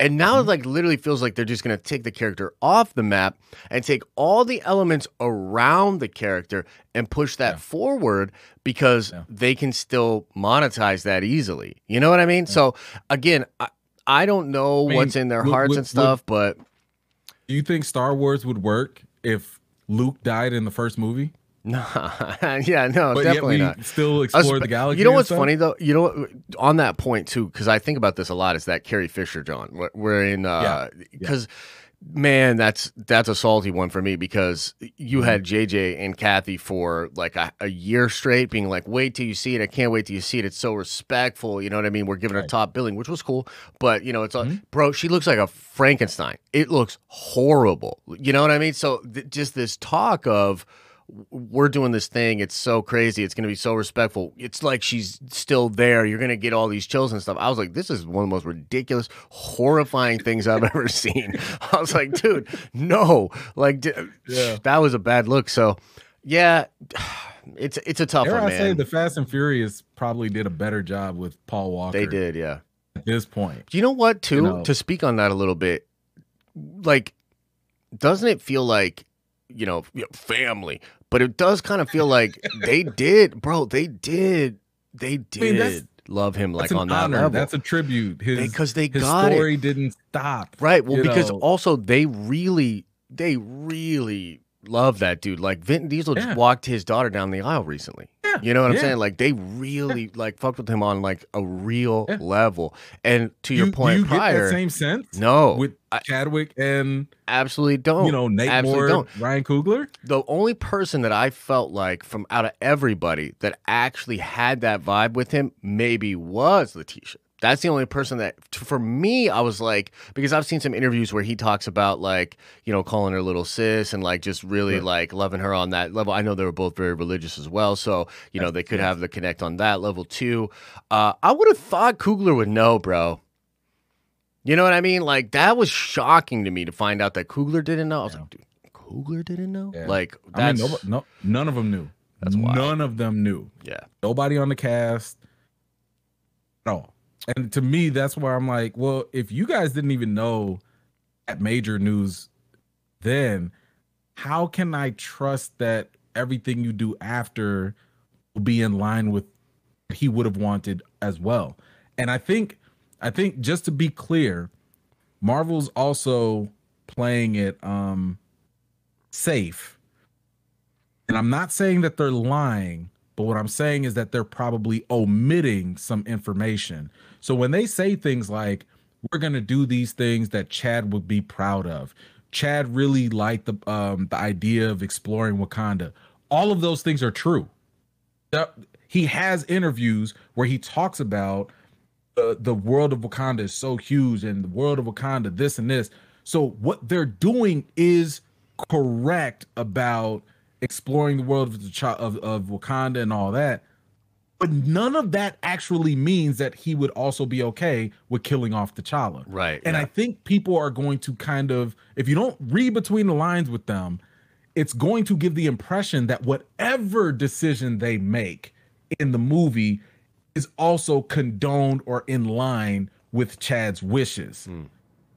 And now mm-hmm. it like literally feels like they're just going to take the character off the map and take all the elements around the character and push that yeah. forward because yeah. they can still monetize that easily. You know what I mean? Yeah. So again, I, I don't know I mean, what's in their would, hearts would, and stuff, would, but do you think Star Wars would work if Luke died in the first movie? No, yeah, no, but definitely yet we not. Still explore the galaxy. You know what's funny though? You know, on that point too, because I think about this a lot. Is that Carrie Fisher, John? We're in, uh, because yeah. yeah. man, that's that's a salty one for me because you had J J and Kathy for like a, a year straight, being like, "Wait till you see it! I can't wait till you see it! It's so respectful." You know what I mean? We're giving right. her top billing, which was cool, but you know, it's mm-hmm. like, bro, she looks like a Frankenstein. It looks horrible. You know what I mean? So th- just this talk of. We're doing this thing. It's so crazy. It's going to be so respectful. It's like she's still there. You're going to get all these chills and stuff. I was like, this is one of the most ridiculous, horrifying things I've ever seen. I was like, dude, no. Like, d- yeah. that was a bad look. So, yeah, it's it's a tough Dare one, I man. Say the Fast and Furious probably did a better job with Paul Walker. They did, yeah. At this point. Do you know what, too? You know, to speak on that a little bit, like, doesn't it feel like, you know, family... But it does kind of feel like they did, bro. They did, they did I mean, love him like on that honor. Level. That's a tribute. His, because they his got story it. Didn't stop, right? Well, because know. Also they really, they really love that dude. Like Vin Diesel yeah. just walked his daughter down the aisle recently. Yeah. You know what yeah. I'm saying? Like they really yeah. like fucked with him on like a real yeah. level. And to you, your point, do you prior, get that same sense? No, with Chadwick and absolutely don't. You know, Nate Moore, don't. Ryan Coogler. The only person that I felt like from out of everybody that actually had that vibe with him maybe was Letitia. that's the only person that, for me, I was like, because I've seen some interviews where he talks about, like, you know, calling her little sis and, like, just really, right. like, loving her on that level. I know they were both very religious as well, so, you know, they could have the connect on that level, too. Uh, I would have thought Coogler would know, bro. You know what I mean? Like, that was shocking to me to find out that Coogler didn't know. I was yeah. like, dude, Coogler didn't know? Yeah. Like, that's... I mean, no, no, none of them knew. That's wild. None of them knew. Yeah. Nobody on the cast. No. And to me, that's where I'm like, well, if you guys didn't even know that major news then, how can I trust that everything you do after will be in line with what he would have wanted as well? And I think, I think just to be clear, Marvel's also playing it um, safe. And I'm not saying that they're lying, but what I'm saying is that they're probably omitting some information. So when they say things like, we're going to do these things that Chad would be proud of. Chad really liked the um, the idea of exploring Wakanda. All of those things are true. He has interviews where he talks about uh, the world of Wakanda is so huge and the world of Wakanda, this and this. So what they're doing is correct about exploring the world of, the, of of Wakanda and all that, but none of that actually means that he would also be okay with killing off T'Challa. Right. And yeah. I think people are going to kind of, if you don't read between the lines with them, it's going to give the impression that whatever decision they make in the movie is also condoned or in line with Chad's wishes. Mm.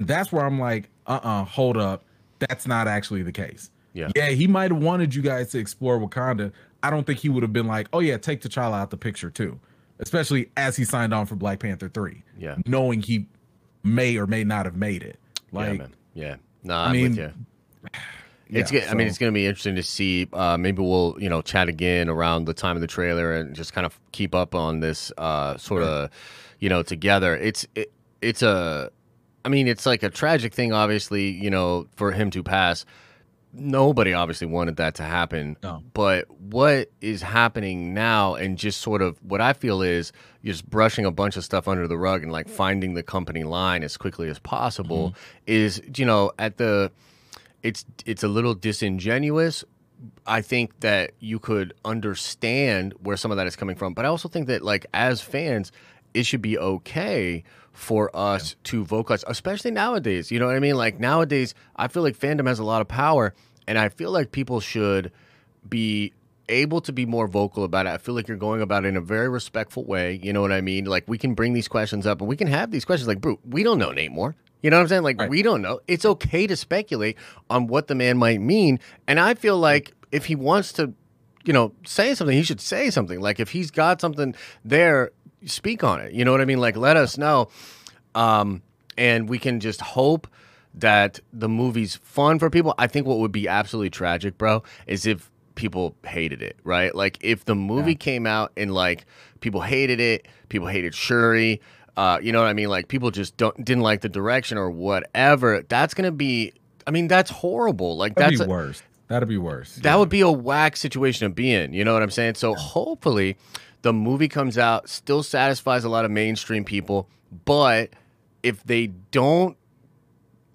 That's where I'm like, uh-uh, hold up. That's not actually the case. Yeah. yeah, he might have wanted you guys to explore Wakanda. I don't think he would have been like, oh, yeah, take T'Challa out the picture, too, especially as he signed on for Black Panther three. Yeah. Knowing he may or may not have made it. Like, yeah, man. Yeah. No, I I'm mean, with you. It's yeah, I so. mean, it's going to be interesting to see. Uh, maybe we'll, you know, chat again around the time of the trailer and just kind of keep up on this uh, sort of, you know, together. It's it, it's a I mean, it's like a tragic thing, obviously, you know, for him to pass. Nobody obviously wanted that to happen, no. but what is happening now and just sort of what I feel is just brushing a bunch of stuff under the rug and like finding the company line as quickly as possible mm-hmm. is, you know, at the, it's, it's a little disingenuous. I think that you could understand where some of that is coming from, but I also think that like as fans, it should be okay for us yeah. to vocalize, especially nowadays. You know what I mean? Like nowadays, I feel like fandom has a lot of power, and I feel like people should be able to be more vocal about it. I feel like you're going about it in a very respectful way. You know what I mean? Like we can bring these questions up, and we can have these questions like, bro, we don't know Nate Moore. You know what I'm saying? Like right. we don't know. It's okay to speculate on what the man might mean, and I feel like if he wants to, you know, say something, he should say something. Like if he's got something there, speak on it. You know what I mean? Like, let us know. Um, and we can just hope that the movie's fun for people. I think what would be absolutely tragic, bro, is if people hated it, right? Like, if the movie yeah. came out and, like, people hated it, people hated Shuri, uh, you know what I mean? Like, people just don't didn't like the direction or whatever. That's going to be, I mean, that's horrible. Like, That'd that's be a, worse. That'd be worse. That yeah. would be a whack situation to be in. You know what I'm saying? So, yeah. hopefully, the movie comes out, still satisfies a lot of mainstream people, but if they don't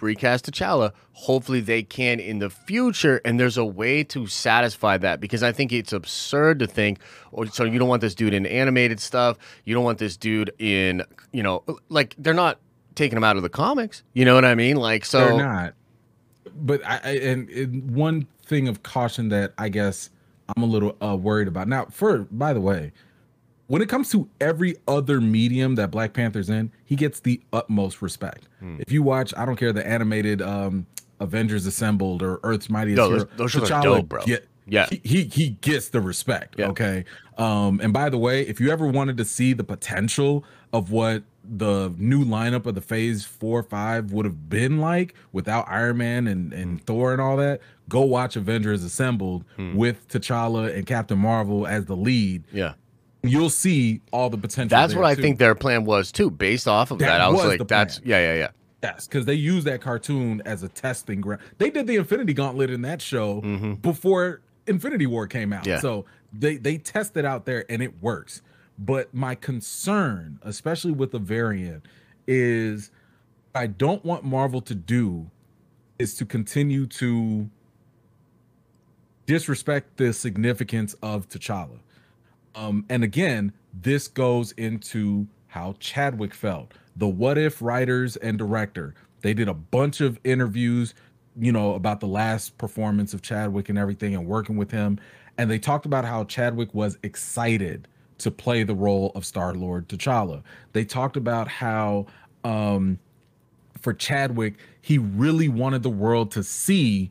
recast T'Challa, hopefully they can in the future, and there's a way to satisfy that, because I think it's absurd to think, or so you don't want this dude in animated stuff, you don't want this dude in, you know, like, they're not taking him out of the comics, you know what I mean? Like, so... They're not. But, I, and, and one thing of caution that I guess I'm a little uh, worried about. Now, for, by the way, when it comes to every other medium that Black Panther's in, he gets the utmost respect. Mm. If you watch, I don't care, the animated um, Avengers Assembled or Earth's Mightiest Yo, Hero. Those, those T'Challa, are dope, bro. Get, yeah. He, he, he gets the respect, yeah. okay? Um, and by the way, if you ever wanted to see the potential of what the new lineup of the Phase four, five would have been like without Iron Man and, and mm. Thor and all that, go watch Avengers Assembled mm. with T'Challa and Captain Marvel as the lead. Yeah. You'll see all the potential. That's what I too. think their plan was too, based off of that. that. I was, was like, that's plan. yeah, yeah, yeah. Yes, because they used that cartoon as a testing ground. They did the Infinity Gauntlet in that show mm-hmm. before Infinity War came out. Yeah. So they, they tested out there and it works. But my concern, especially with the variant, is I don't want Marvel to do is to continue to disrespect the significance of T'Challa. Um, and again, this goes into how Chadwick felt. The What If writers and director, they did a bunch of interviews, you know, about the last performance of Chadwick and everything and working with him. And they talked about how Chadwick was excited to play the role of Star-Lord T'Challa. They talked about how um, for Chadwick, he really wanted the world to see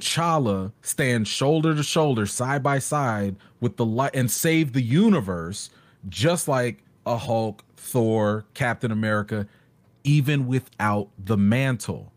T'Challa stand shoulder to shoulder, side by side with the light and save the universe, just like a Hulk, Thor, Captain America, even without the mantle.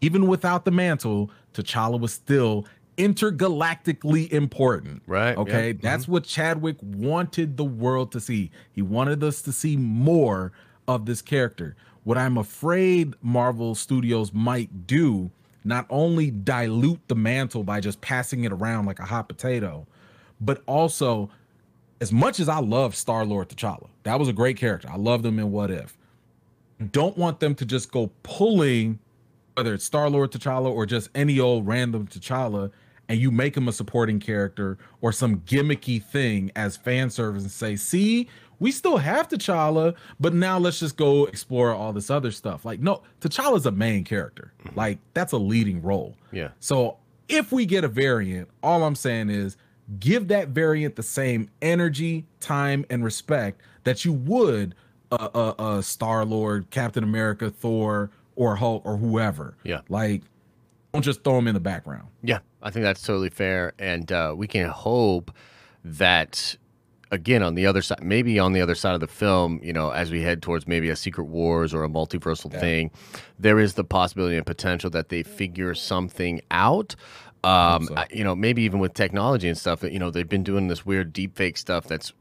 Even without the mantle, T'Challa was still intergalactically important. Right. Okay. Yeah. That's mm-hmm. what Chadwick wanted the world to see. He wanted us to see more of this character. What I'm afraid Marvel Studios might do, not only dilute the mantle by just passing it around like a hot potato, but also, as much as I love Star-Lord T'Challa, that was a great character. I loved him in What If. Don't want them to just go pulling, whether it's Star-Lord T'Challa or just any old random T'Challa, and you make him a supporting character or some gimmicky thing as fan service and say, see, we still have T'Challa, but now let's just go explore all this other stuff. Like, no, T'Challa's a main character. Like, that's a leading role. Yeah. So if we get a variant, all I'm saying is give that variant the same energy, time, and respect that you would a, a, a Star-Lord, Captain America, Thor, or Hulk, or whoever. Yeah. Like, don't just throw them in the background. Yeah, I think that's totally fair. And uh, we can hope that... Again, on the other side, maybe on the other side of the film, you know, as we head towards maybe a Secret Wars or a multiversal yeah. thing, there is the possibility and potential that they figure something out. Um, so. You know, maybe even with technology and stuff, you know, they've been doing this weird deepfake stuff that's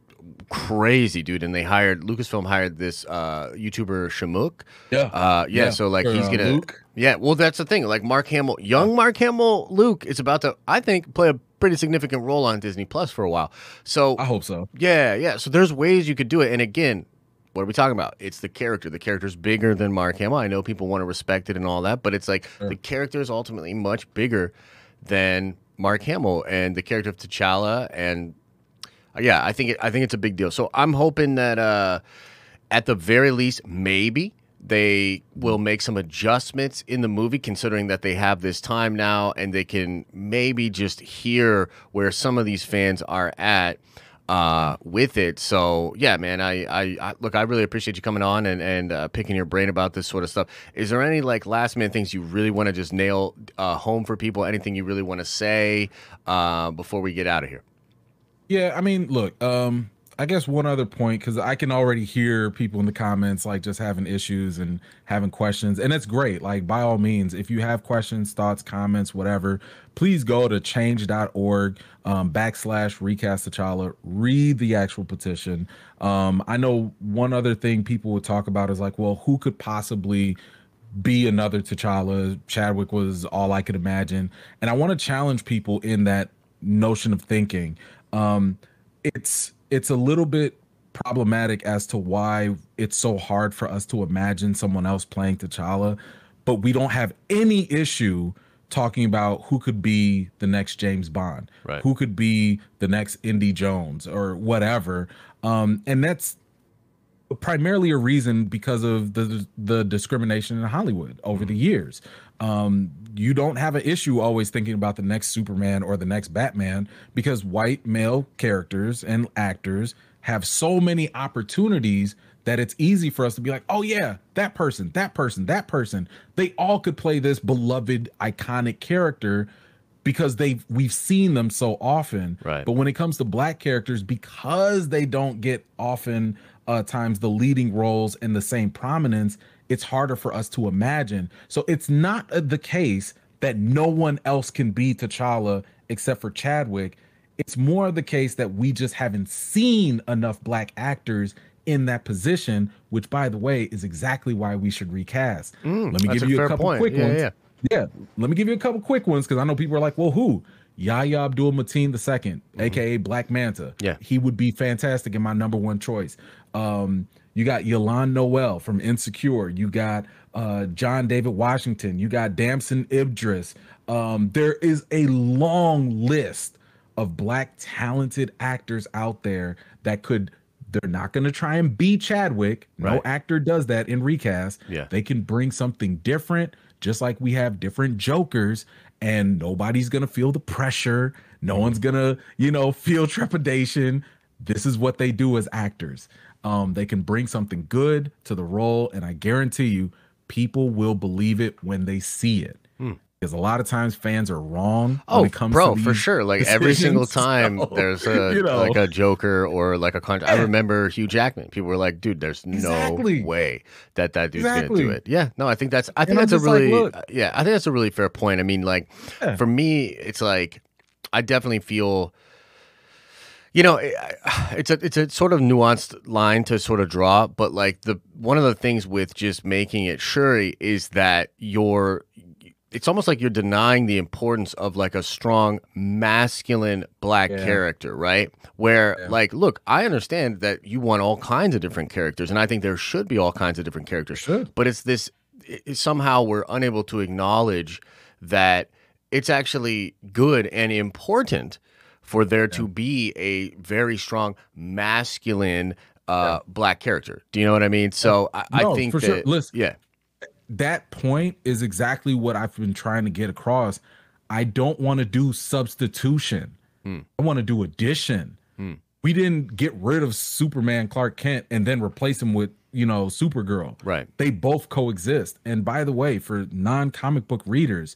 crazy, dude. And they hired, Lucasfilm hired this uh, YouTuber, Shamook. Yeah. Uh, yeah, yeah. So, like, or, he's going to. Uh, yeah, well, that's the thing. Like, Mark Hamill, young yeah. Mark Hamill, Luke, is about to, I think, play a pretty significant role on Disney Plus for a while. So I hope so. Yeah, yeah. So there's ways you could do it. And again, what are we talking about? It's the character. The character's bigger than Mark Hamill. I know people want to respect it and all that, but it's like sure. the character is ultimately much bigger than Mark Hamill and the character of T'Challa. And uh, yeah, I think it, I think it's a big deal. So I'm hoping that uh, at the very least, maybe they will make some adjustments in the movie, considering that they have this time now and they can maybe just hear where some of these fans are at uh, with it. So, yeah, man, I, I, I look, I really appreciate you coming on and, and uh, picking your brain about this sort of stuff. Is there any like last minute things you really want to just nail uh, home for people? Anything you really want to say uh, before we get out of here? Yeah, I mean, look, um, I guess one other point, because I can already hear people in the comments like just having issues and having questions, and it's great. Like, by all means, if you have questions, thoughts, comments, whatever, please go to change dot org um, backslash recast T'Challa, read the actual petition. Um, I know one other thing people would talk about is like, well, who could possibly be another T'Challa? Chadwick was all I could imagine. And I want to challenge people in that notion of thinking. Um, it's, It's a little bit problematic as to why it's so hard for us to imagine someone else playing T'Challa, but we don't have any issue talking about who could be the next James Bond, right. who could be the next Indy Jones or whatever. Um, and that's primarily a reason because of the the discrimination in Hollywood over mm-hmm. the years. Um, you don't have an issue always thinking about the next Superman or the next Batman because white male characters and actors have so many opportunities that it's easy for us to be like, oh yeah, that person, that person, that person, they all could play this beloved iconic character because they've we've seen them so often. Right. But when it comes to black characters, because they don't get often uh, times the leading roles and the same prominence, it's harder for us to imagine. So it's not the case that no one else can be T'Challa except for Chadwick. It's more the case that we just haven't seen enough black actors in that position, which, by the way, is exactly why we should recast. Mm, Let me give you a, a couple point. quick yeah, ones. Yeah. yeah, let me give you a couple quick ones because I know people are like, well, who? Yahya Abdul-Mateen the second, mm-hmm. aka Black Manta. Yeah, he would be fantastic in my number one choice. Um, you got Yolande Noel from Insecure. You got uh, John David Washington. You got Damson Idris. Um, there is a long list of Black talented actors out there that could. They're not going to try and be Chadwick. Right. No actor does that in Recast. Yeah. They can bring something different, just like we have different Jokers, and nobody's going to feel the pressure. No mm-hmm. one's going to, you know, feel trepidation. This is what they do as actors. Um, they can bring something good to the role, and I guarantee you, people will believe it when they see it. Mm. Because a lot of times fans are wrong. Oh, when it comes bro, to for sure. Like decisions. Every single time so, there's a you know. like a Joker or like a contract. Yeah. I remember Hugh Jackman. People were like, "Dude, there's exactly. no way that that dude's exactly. gonna do it." Yeah, no, I think that's. I think and that's a really. Like, uh, yeah, I think that's a really fair point. I mean, like yeah. for me, it's like I definitely feel. You know, it, it's a it's a sort of nuanced line to sort of draw, but like the one of the things with just making it Shuri is that you're. It's almost like you're denying the importance of like a strong masculine Black yeah. character, right? Where yeah. like, look, I understand that you want all kinds of different characters, and I think there should be all kinds of different characters. Should. But it's this it, somehow we're unable to acknowledge that it's actually good and important for there yeah. to be a very strong masculine uh, yeah. Black character. Do you know what I mean? So yeah. I, no, I think for that, sure. Listen. yeah. That point is exactly what I've been trying to get across. I don't want to do substitution. Mm. I want to do addition. Mm. We didn't get rid of Superman Clark Kent and then replace him with, you know, Supergirl. Right. They both coexist. And by the way, for non-comic book readers,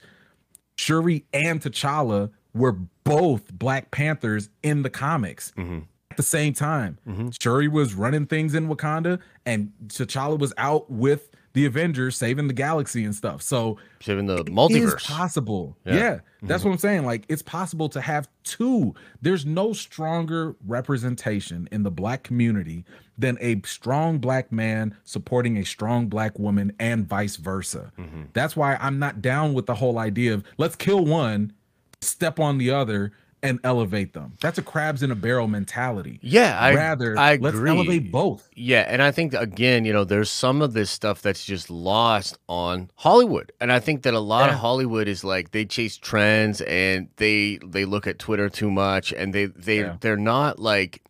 Shuri and T'Challa were both Black Panthers in the comics. Mm-hmm. At the same time, mm-hmm. Shuri was running things in Wakanda and T'Challa was out with the Avengers saving the galaxy and stuff. So saving the multiverse. It's possible. Yeah. yeah that's mm-hmm. what I'm saying. Like, it's possible to have two. There's no stronger representation in the Black community than a strong Black man supporting a strong Black woman and vice versa. Mm-hmm. That's why I'm not down with the whole idea of let's kill one, step on the other, and elevate them. That's a crabs in a barrel mentality. Yeah, I rather I agree. Let's elevate both. Yeah, and I think again, you know, there's some of this stuff that's just lost on Hollywood, and I think that a lot yeah. of Hollywood is like they chase trends and they they look at Twitter too much, and they they yeah. they're not like,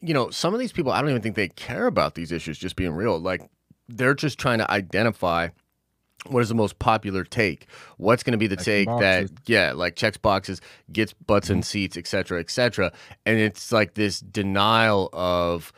you know, some of these people I don't even think they care about these issues. Just being real, like they're just trying to identify. What is the most popular take? What's going to be the take that, yeah, like checks boxes, gets butts in seats, et cetera, et cetera. And it's like this denial of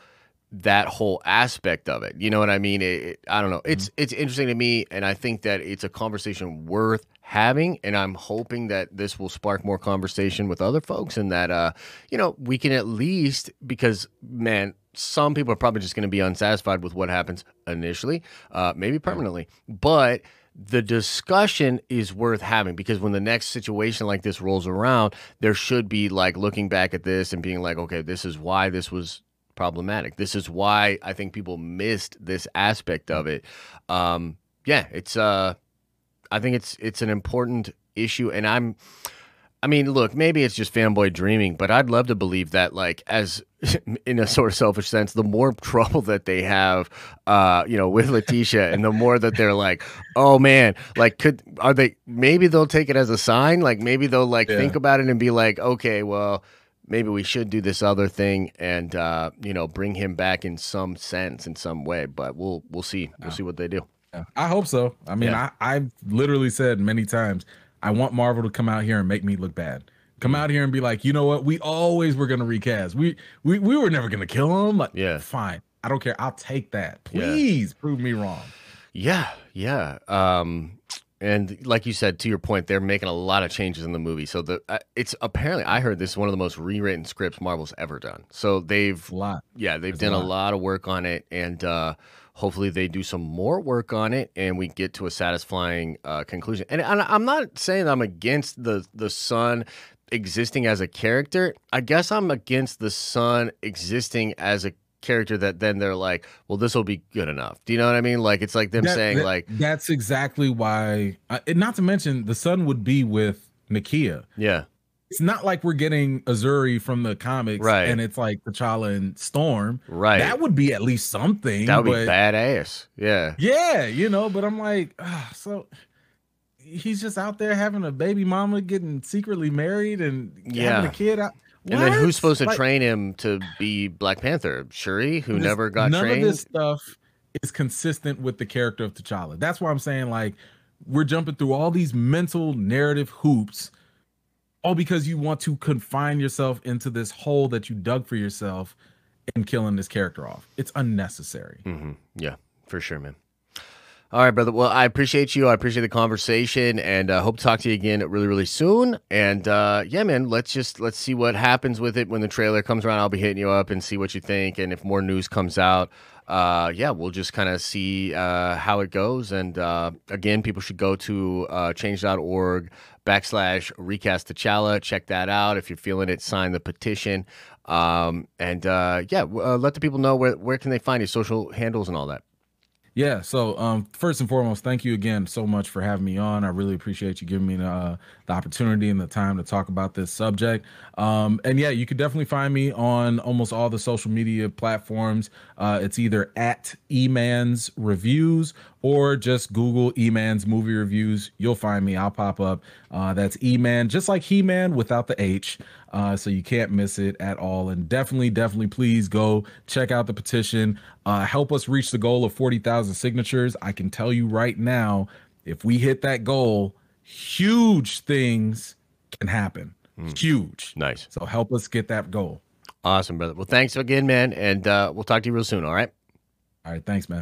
that whole aspect of it. You know what I mean? It, it, I don't know. It's mm-hmm. it's interesting to me, and I think that it's a conversation worth having, and I'm hoping that this will spark more conversation with other folks and that, uh, you know, we can at least, because, man, some people are probably just going to be unsatisfied with what happens initially, uh, maybe permanently. But the discussion is worth having, because when the next situation like this rolls around, there should be like looking back at this and being like, okay, this is why this was problematic. This is why I think people missed this aspect of it. Um, yeah, it's. Uh, I think it's it's an important issue, and I'm. I mean, look, maybe it's just fanboy dreaming, but I'd love to believe that, like, as in a sort of selfish sense, the more trouble that they have, uh, you know, with Letitia, and the more that they're like, oh man, like, could are they? Maybe they'll take it as a sign. Like, maybe they'll like yeah. think about it and be like, okay, well, maybe we should do this other thing, and uh, you know, bring him back in some sense, in some way. But we'll we'll see. We'll see what they do. Yeah. I hope so. I mean, yeah. I I've literally said many times. I want Marvel to come out here and make me look bad. Come out here and be like, you know what? We always were going to recast. We we we were never going to kill him. Like, yeah. Fine. I don't care. I'll take that. Please yeah. prove me wrong. Yeah. Yeah. Um, and like you said, to your point, they're making a lot of changes in the movie. So the uh, it's apparently, I heard this is one of the most rewritten scripts Marvel's ever done. So they've a lot. Yeah, they've There's done a lot. a lot of work on it. And uh hopefully they do some more work on it and we get to a satisfying uh, conclusion. And I'm not saying I'm against the, the son existing as a character. I guess I'm against the son existing as a character that then they're like, well, this will be good enough. Do you know what I mean? Like, it's like them that, saying that, like... That's exactly why... Uh, and not to mention, the son would be with Nakia. Yeah. it's not like we're getting Azuri from the comics, right? And it's like T'Challa and Storm, right? That would be at least something. That would but, be badass. Yeah, yeah, you know. But I'm like, oh, so he's just out there having a baby mama, getting secretly married, and yeah. having a kid. Out. And then who's supposed to like, train him to be Black Panther? Shuri, who this, never got none trained. None of this stuff is consistent with the character of T'Challa. That's why I'm saying, like, we're jumping through all these mental narrative hoops, all because you want to confine yourself into this hole that you dug for yourself and killing this character off. It's unnecessary. Mm-hmm. Yeah, for sure, man. All right, brother. Well, I appreciate you. I appreciate the conversation, and I uh, hope to talk to you again really, really soon. And uh, yeah, man, let's just let's see what happens with it when the trailer comes around. I'll be hitting you up and see what you think. And if more news comes out, uh, yeah, we'll just kind of see uh, how it goes. And uh, again, people should go to uh, change dot org backslash recast T'Challa. Check that out. If you're feeling it, sign the petition. Um, and uh, yeah, uh, let the people know where where can they find you, social handles and all that. Yeah, so um, first and foremost, thank you again so much for having me on. I really appreciate you giving me uh, the opportunity and the time to talk about this subject. Um, and yeah, you could definitely find me on almost all the social media platforms. Uh, it's either at E-Man's Reviews or just Google E-Man's Movie Reviews. You'll find me. I'll pop up. Uh, that's E-Man, just like He-Man without the H. Uh, so you can't miss it at all. And definitely, definitely, please go check out the petition. Uh, help us reach the goal of forty thousand signatures. I can tell you right now, if we hit that goal, huge things can happen. Mm. Huge. Nice. So help us get that goal. Awesome, brother. Well, thanks again, man. And uh, we'll talk to you real soon. All right. All right. Thanks, man.